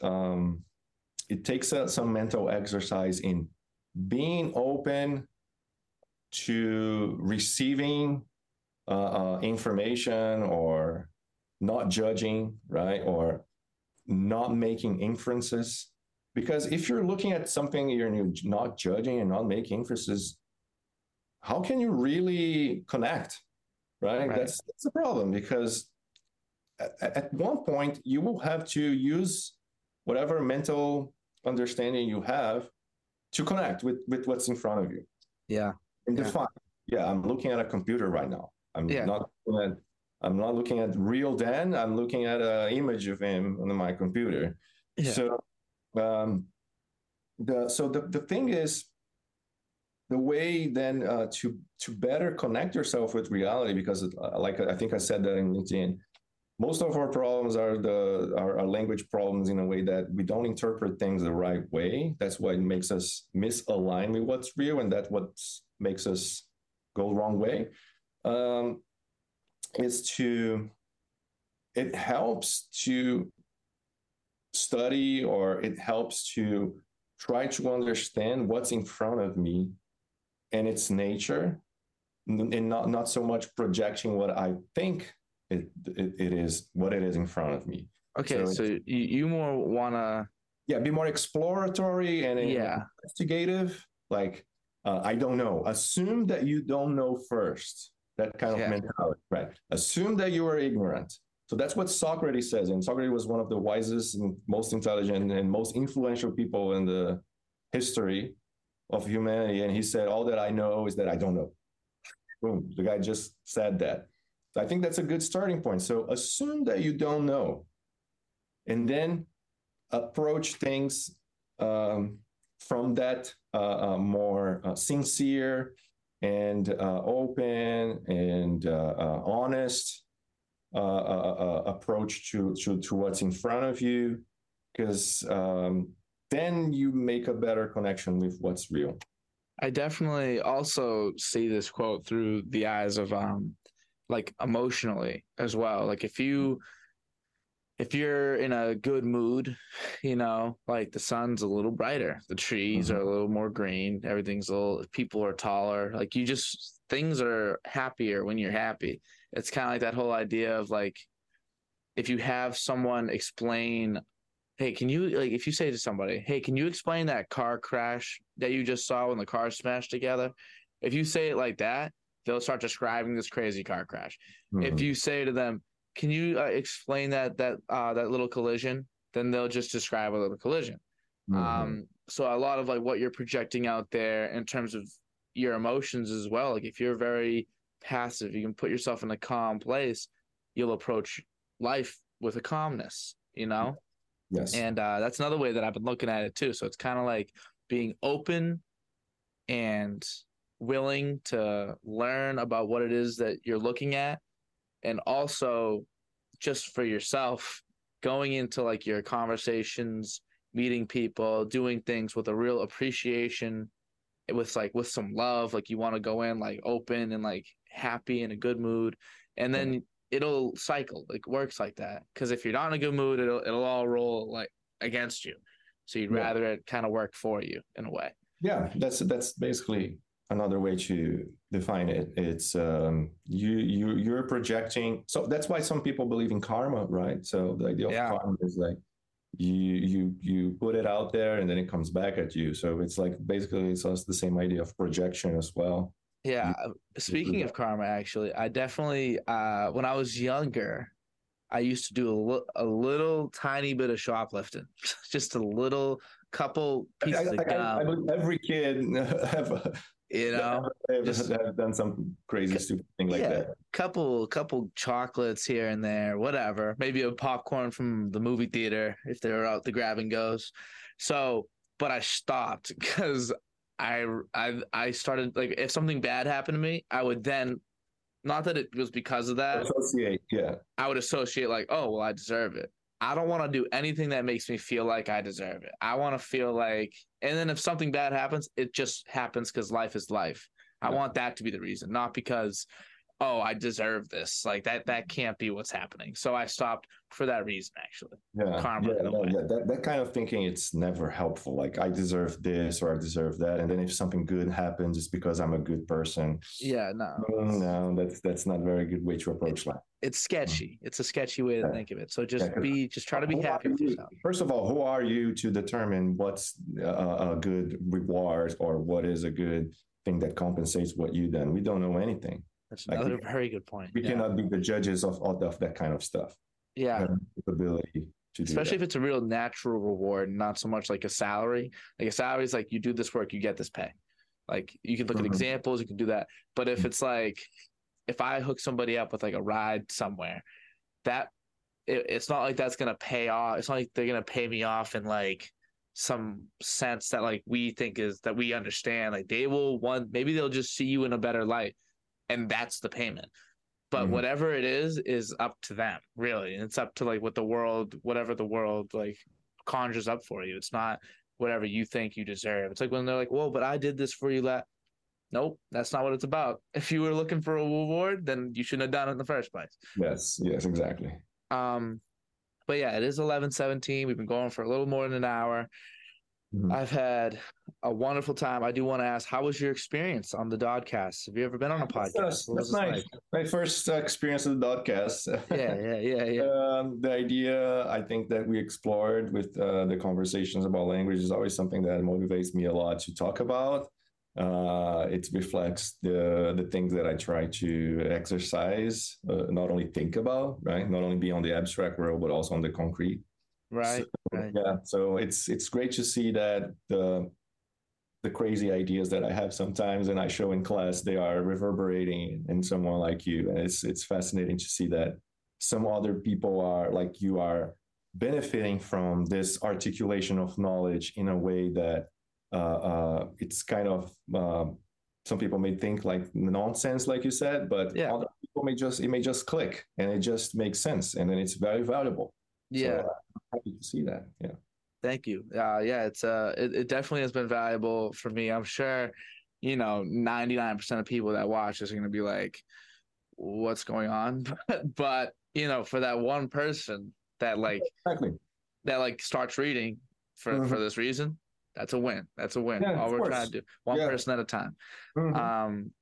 it takes some mental exercise in being open to receiving information or not judging, right? Or not making inferences. Because if you're looking at something and you're not judging and not making inferences, how can you really connect, right? That's the problem, because at one point you will have to use whatever mental understanding you have to connect with what's in front of you. Yeah. And define. Yeah, I'm looking at a computer right now. I'm not looking at real Dan. I'm looking at an image of him on my computer. Yeah. So the thing is, the way then to better connect yourself with reality, because like I think I said that in LinkedIn, most of our problems are language problems in a way that we don't interpret things the right way. That's why it makes us misalign with what's real, and that's what makes us go the wrong way. It helps to study, or it helps to try to understand what's in front of me and its nature, and not so much projecting what I think it is, what it is in front of me. Okay, so you more wanna be more exploratory and investigative, like I don't know, assume that you don't know first, that kind of mentality, right? Assume that you are ignorant. So that's what Socrates says. And Socrates was one of the wisest and most intelligent and most influential people in the history of humanity. And he said, all that I know is that I don't know. Boom. The guy just said that. So I think that's a good starting point. So assume that you don't know, and then approach things from that more sincere and open and honest approach to what's in front of you, because then you make a better connection with what's real. I definitely also see this quote through the eyes of like emotionally as well. Like if you're in a good mood, you know, like the sun's a little brighter, the trees are a little more green, everything's a little, people are taller, like you just, things are happier when you're happy. It's kind of like that whole idea of like, if you have someone explain, hey, can you, like if you say to somebody, hey, can you explain that car crash that you just saw when the cars smashed together? If you say it like that, they'll start describing this crazy car crash. If you say to them, can you explain that little collision? Then they'll just describe a little collision. So a lot of like what you're projecting out there in terms of your emotions as well. Like if you're very passive, you can put yourself in a calm place, you'll approach life with a calmness, you know? Yes. And that's another way that I've been looking at it too. So it's kind of like being open and willing to learn about what it is that you're looking at. And also just for yourself, going into like your conversations, meeting people, doing things with a real appreciation, with some love. Like you want to go in like open and like happy, in a good mood, and then it'll cycle. It works like that. Because if you're not in a good mood, it'll all roll like against you. So you'd rather it kind of work for you in a way. Yeah, that's basically another way to define it. It's you're projecting. So that's why some people believe in karma, right? So the idea of karma is like you put it out there and then it comes back at you. So it's like basically it's also the same idea of projection as well. Yeah. Speaking of karma, actually, I definitely when I was younger, I used to do a little tiny bit of shoplifting, just a little couple pieces of gum. I believe every kid I've done some crazy stupid thing like that. Couple chocolates here and there, whatever. Maybe a popcorn from the movie theater if they were out the grab and goes. So, but I stopped because I started, like if something bad happened to me, I would then, not that it was because of that, I would associate like, oh well, I deserve it. I don't want to do anything that makes me feel like I deserve it. I want to feel like, and then if something bad happens, it just happens because life is life. I want that to be the reason, not because oh, I deserve this. Like that can't be what's happening. So I stopped for that reason, actually. That kind of thinking, it's never helpful. Like I deserve this or I deserve that. And then if something good happens, it's because I'm a good person. Yeah, no, that's not a very good way to approach life. It's sketchy. It's a sketchy way to think of it. So just try to be happy with yourself. First of all, who are you to determine what's a good reward or what is a good thing that compensates what you've done? We don't know anything. That's another very good point. We cannot be the judges of all of that kind of stuff. Yeah. Ability to especially if it's a real natural reward, not so much like a salary. Like a salary is like, you do this work, you get this pay. Like you can look at examples, you can do that. But if it's like, if I hook somebody up with like a ride somewhere, that it's not like that's going to pay off. It's not like they're going to pay me off in like some sense that like we think is that we understand. Like they will maybe they'll just see you in a better light. And that's the payment. But whatever it is up to them, really. And it's up to like whatever the world like conjures up for you. It's not whatever you think you deserve. It's like when they're like, whoa, but I did this for you. Nope, that's not what it's about. If you were looking for a reward, then you shouldn't have done it in the first place. Yes, exactly. But yeah, it is 11:17. We've been going for a little more than an hour. I've had a wonderful time. I do want to ask, how was your experience on the DOD-Cast? Have you ever been on a podcast? That's nice. My first experience with the DOD-Cast. Yeah. The idea I think that we explored with the conversations about language is always something that motivates me a lot to talk about. It reflects the things that I try to exercise, not only think about, right? Not only be on the abstract world, but also on the concrete. Right. Yeah. So it's great to see that the crazy ideas that I have sometimes and I show in class, they are reverberating in someone like you. And it's fascinating to see that some other people are like you are benefiting from this articulation of knowledge in a way that it's kind of some people may think like nonsense, like you said, but other people may just click and it just makes sense. And then it's very valuable. Yeah. So, happy to see that. Yeah. Thank you. It's it definitely has been valuable for me. I'm sure, 99% of people that watch is going to be like, what's going on? But for that one person that like starts reading for this reason, that's a win. All we're trying to do, one person at a time.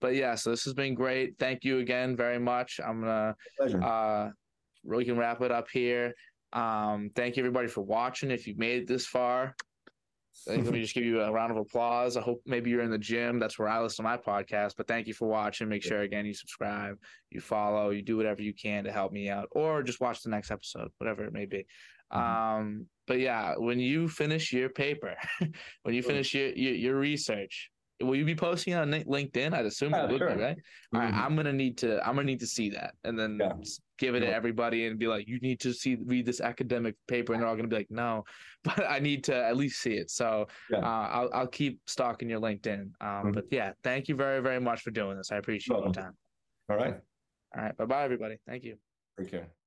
But yeah, so this has been great. Thank you again very much. I'm gonna we can wrap it up here. Thank you everybody for watching. If you made it this far, let me just give you a round of applause. I hope maybe you're in the gym. That's where I listen to my podcast, but thank you for watching. Make sure again, you subscribe, you follow, you do whatever you can to help me out or just watch the next episode, whatever it may be. But yeah, when you finish your paper, when you finish your research, will you be posting on LinkedIn? I'd assume it would be, right? All right, I'm gonna need to see that, and then give it to everybody and be like, you need to read this academic paper, and they're all gonna be like, no, but I need to at least see it. So I'll keep stalking your LinkedIn. But yeah, thank you very, very much for doing this. I appreciate your time. All right. Bye bye everybody. Thank you. Take care.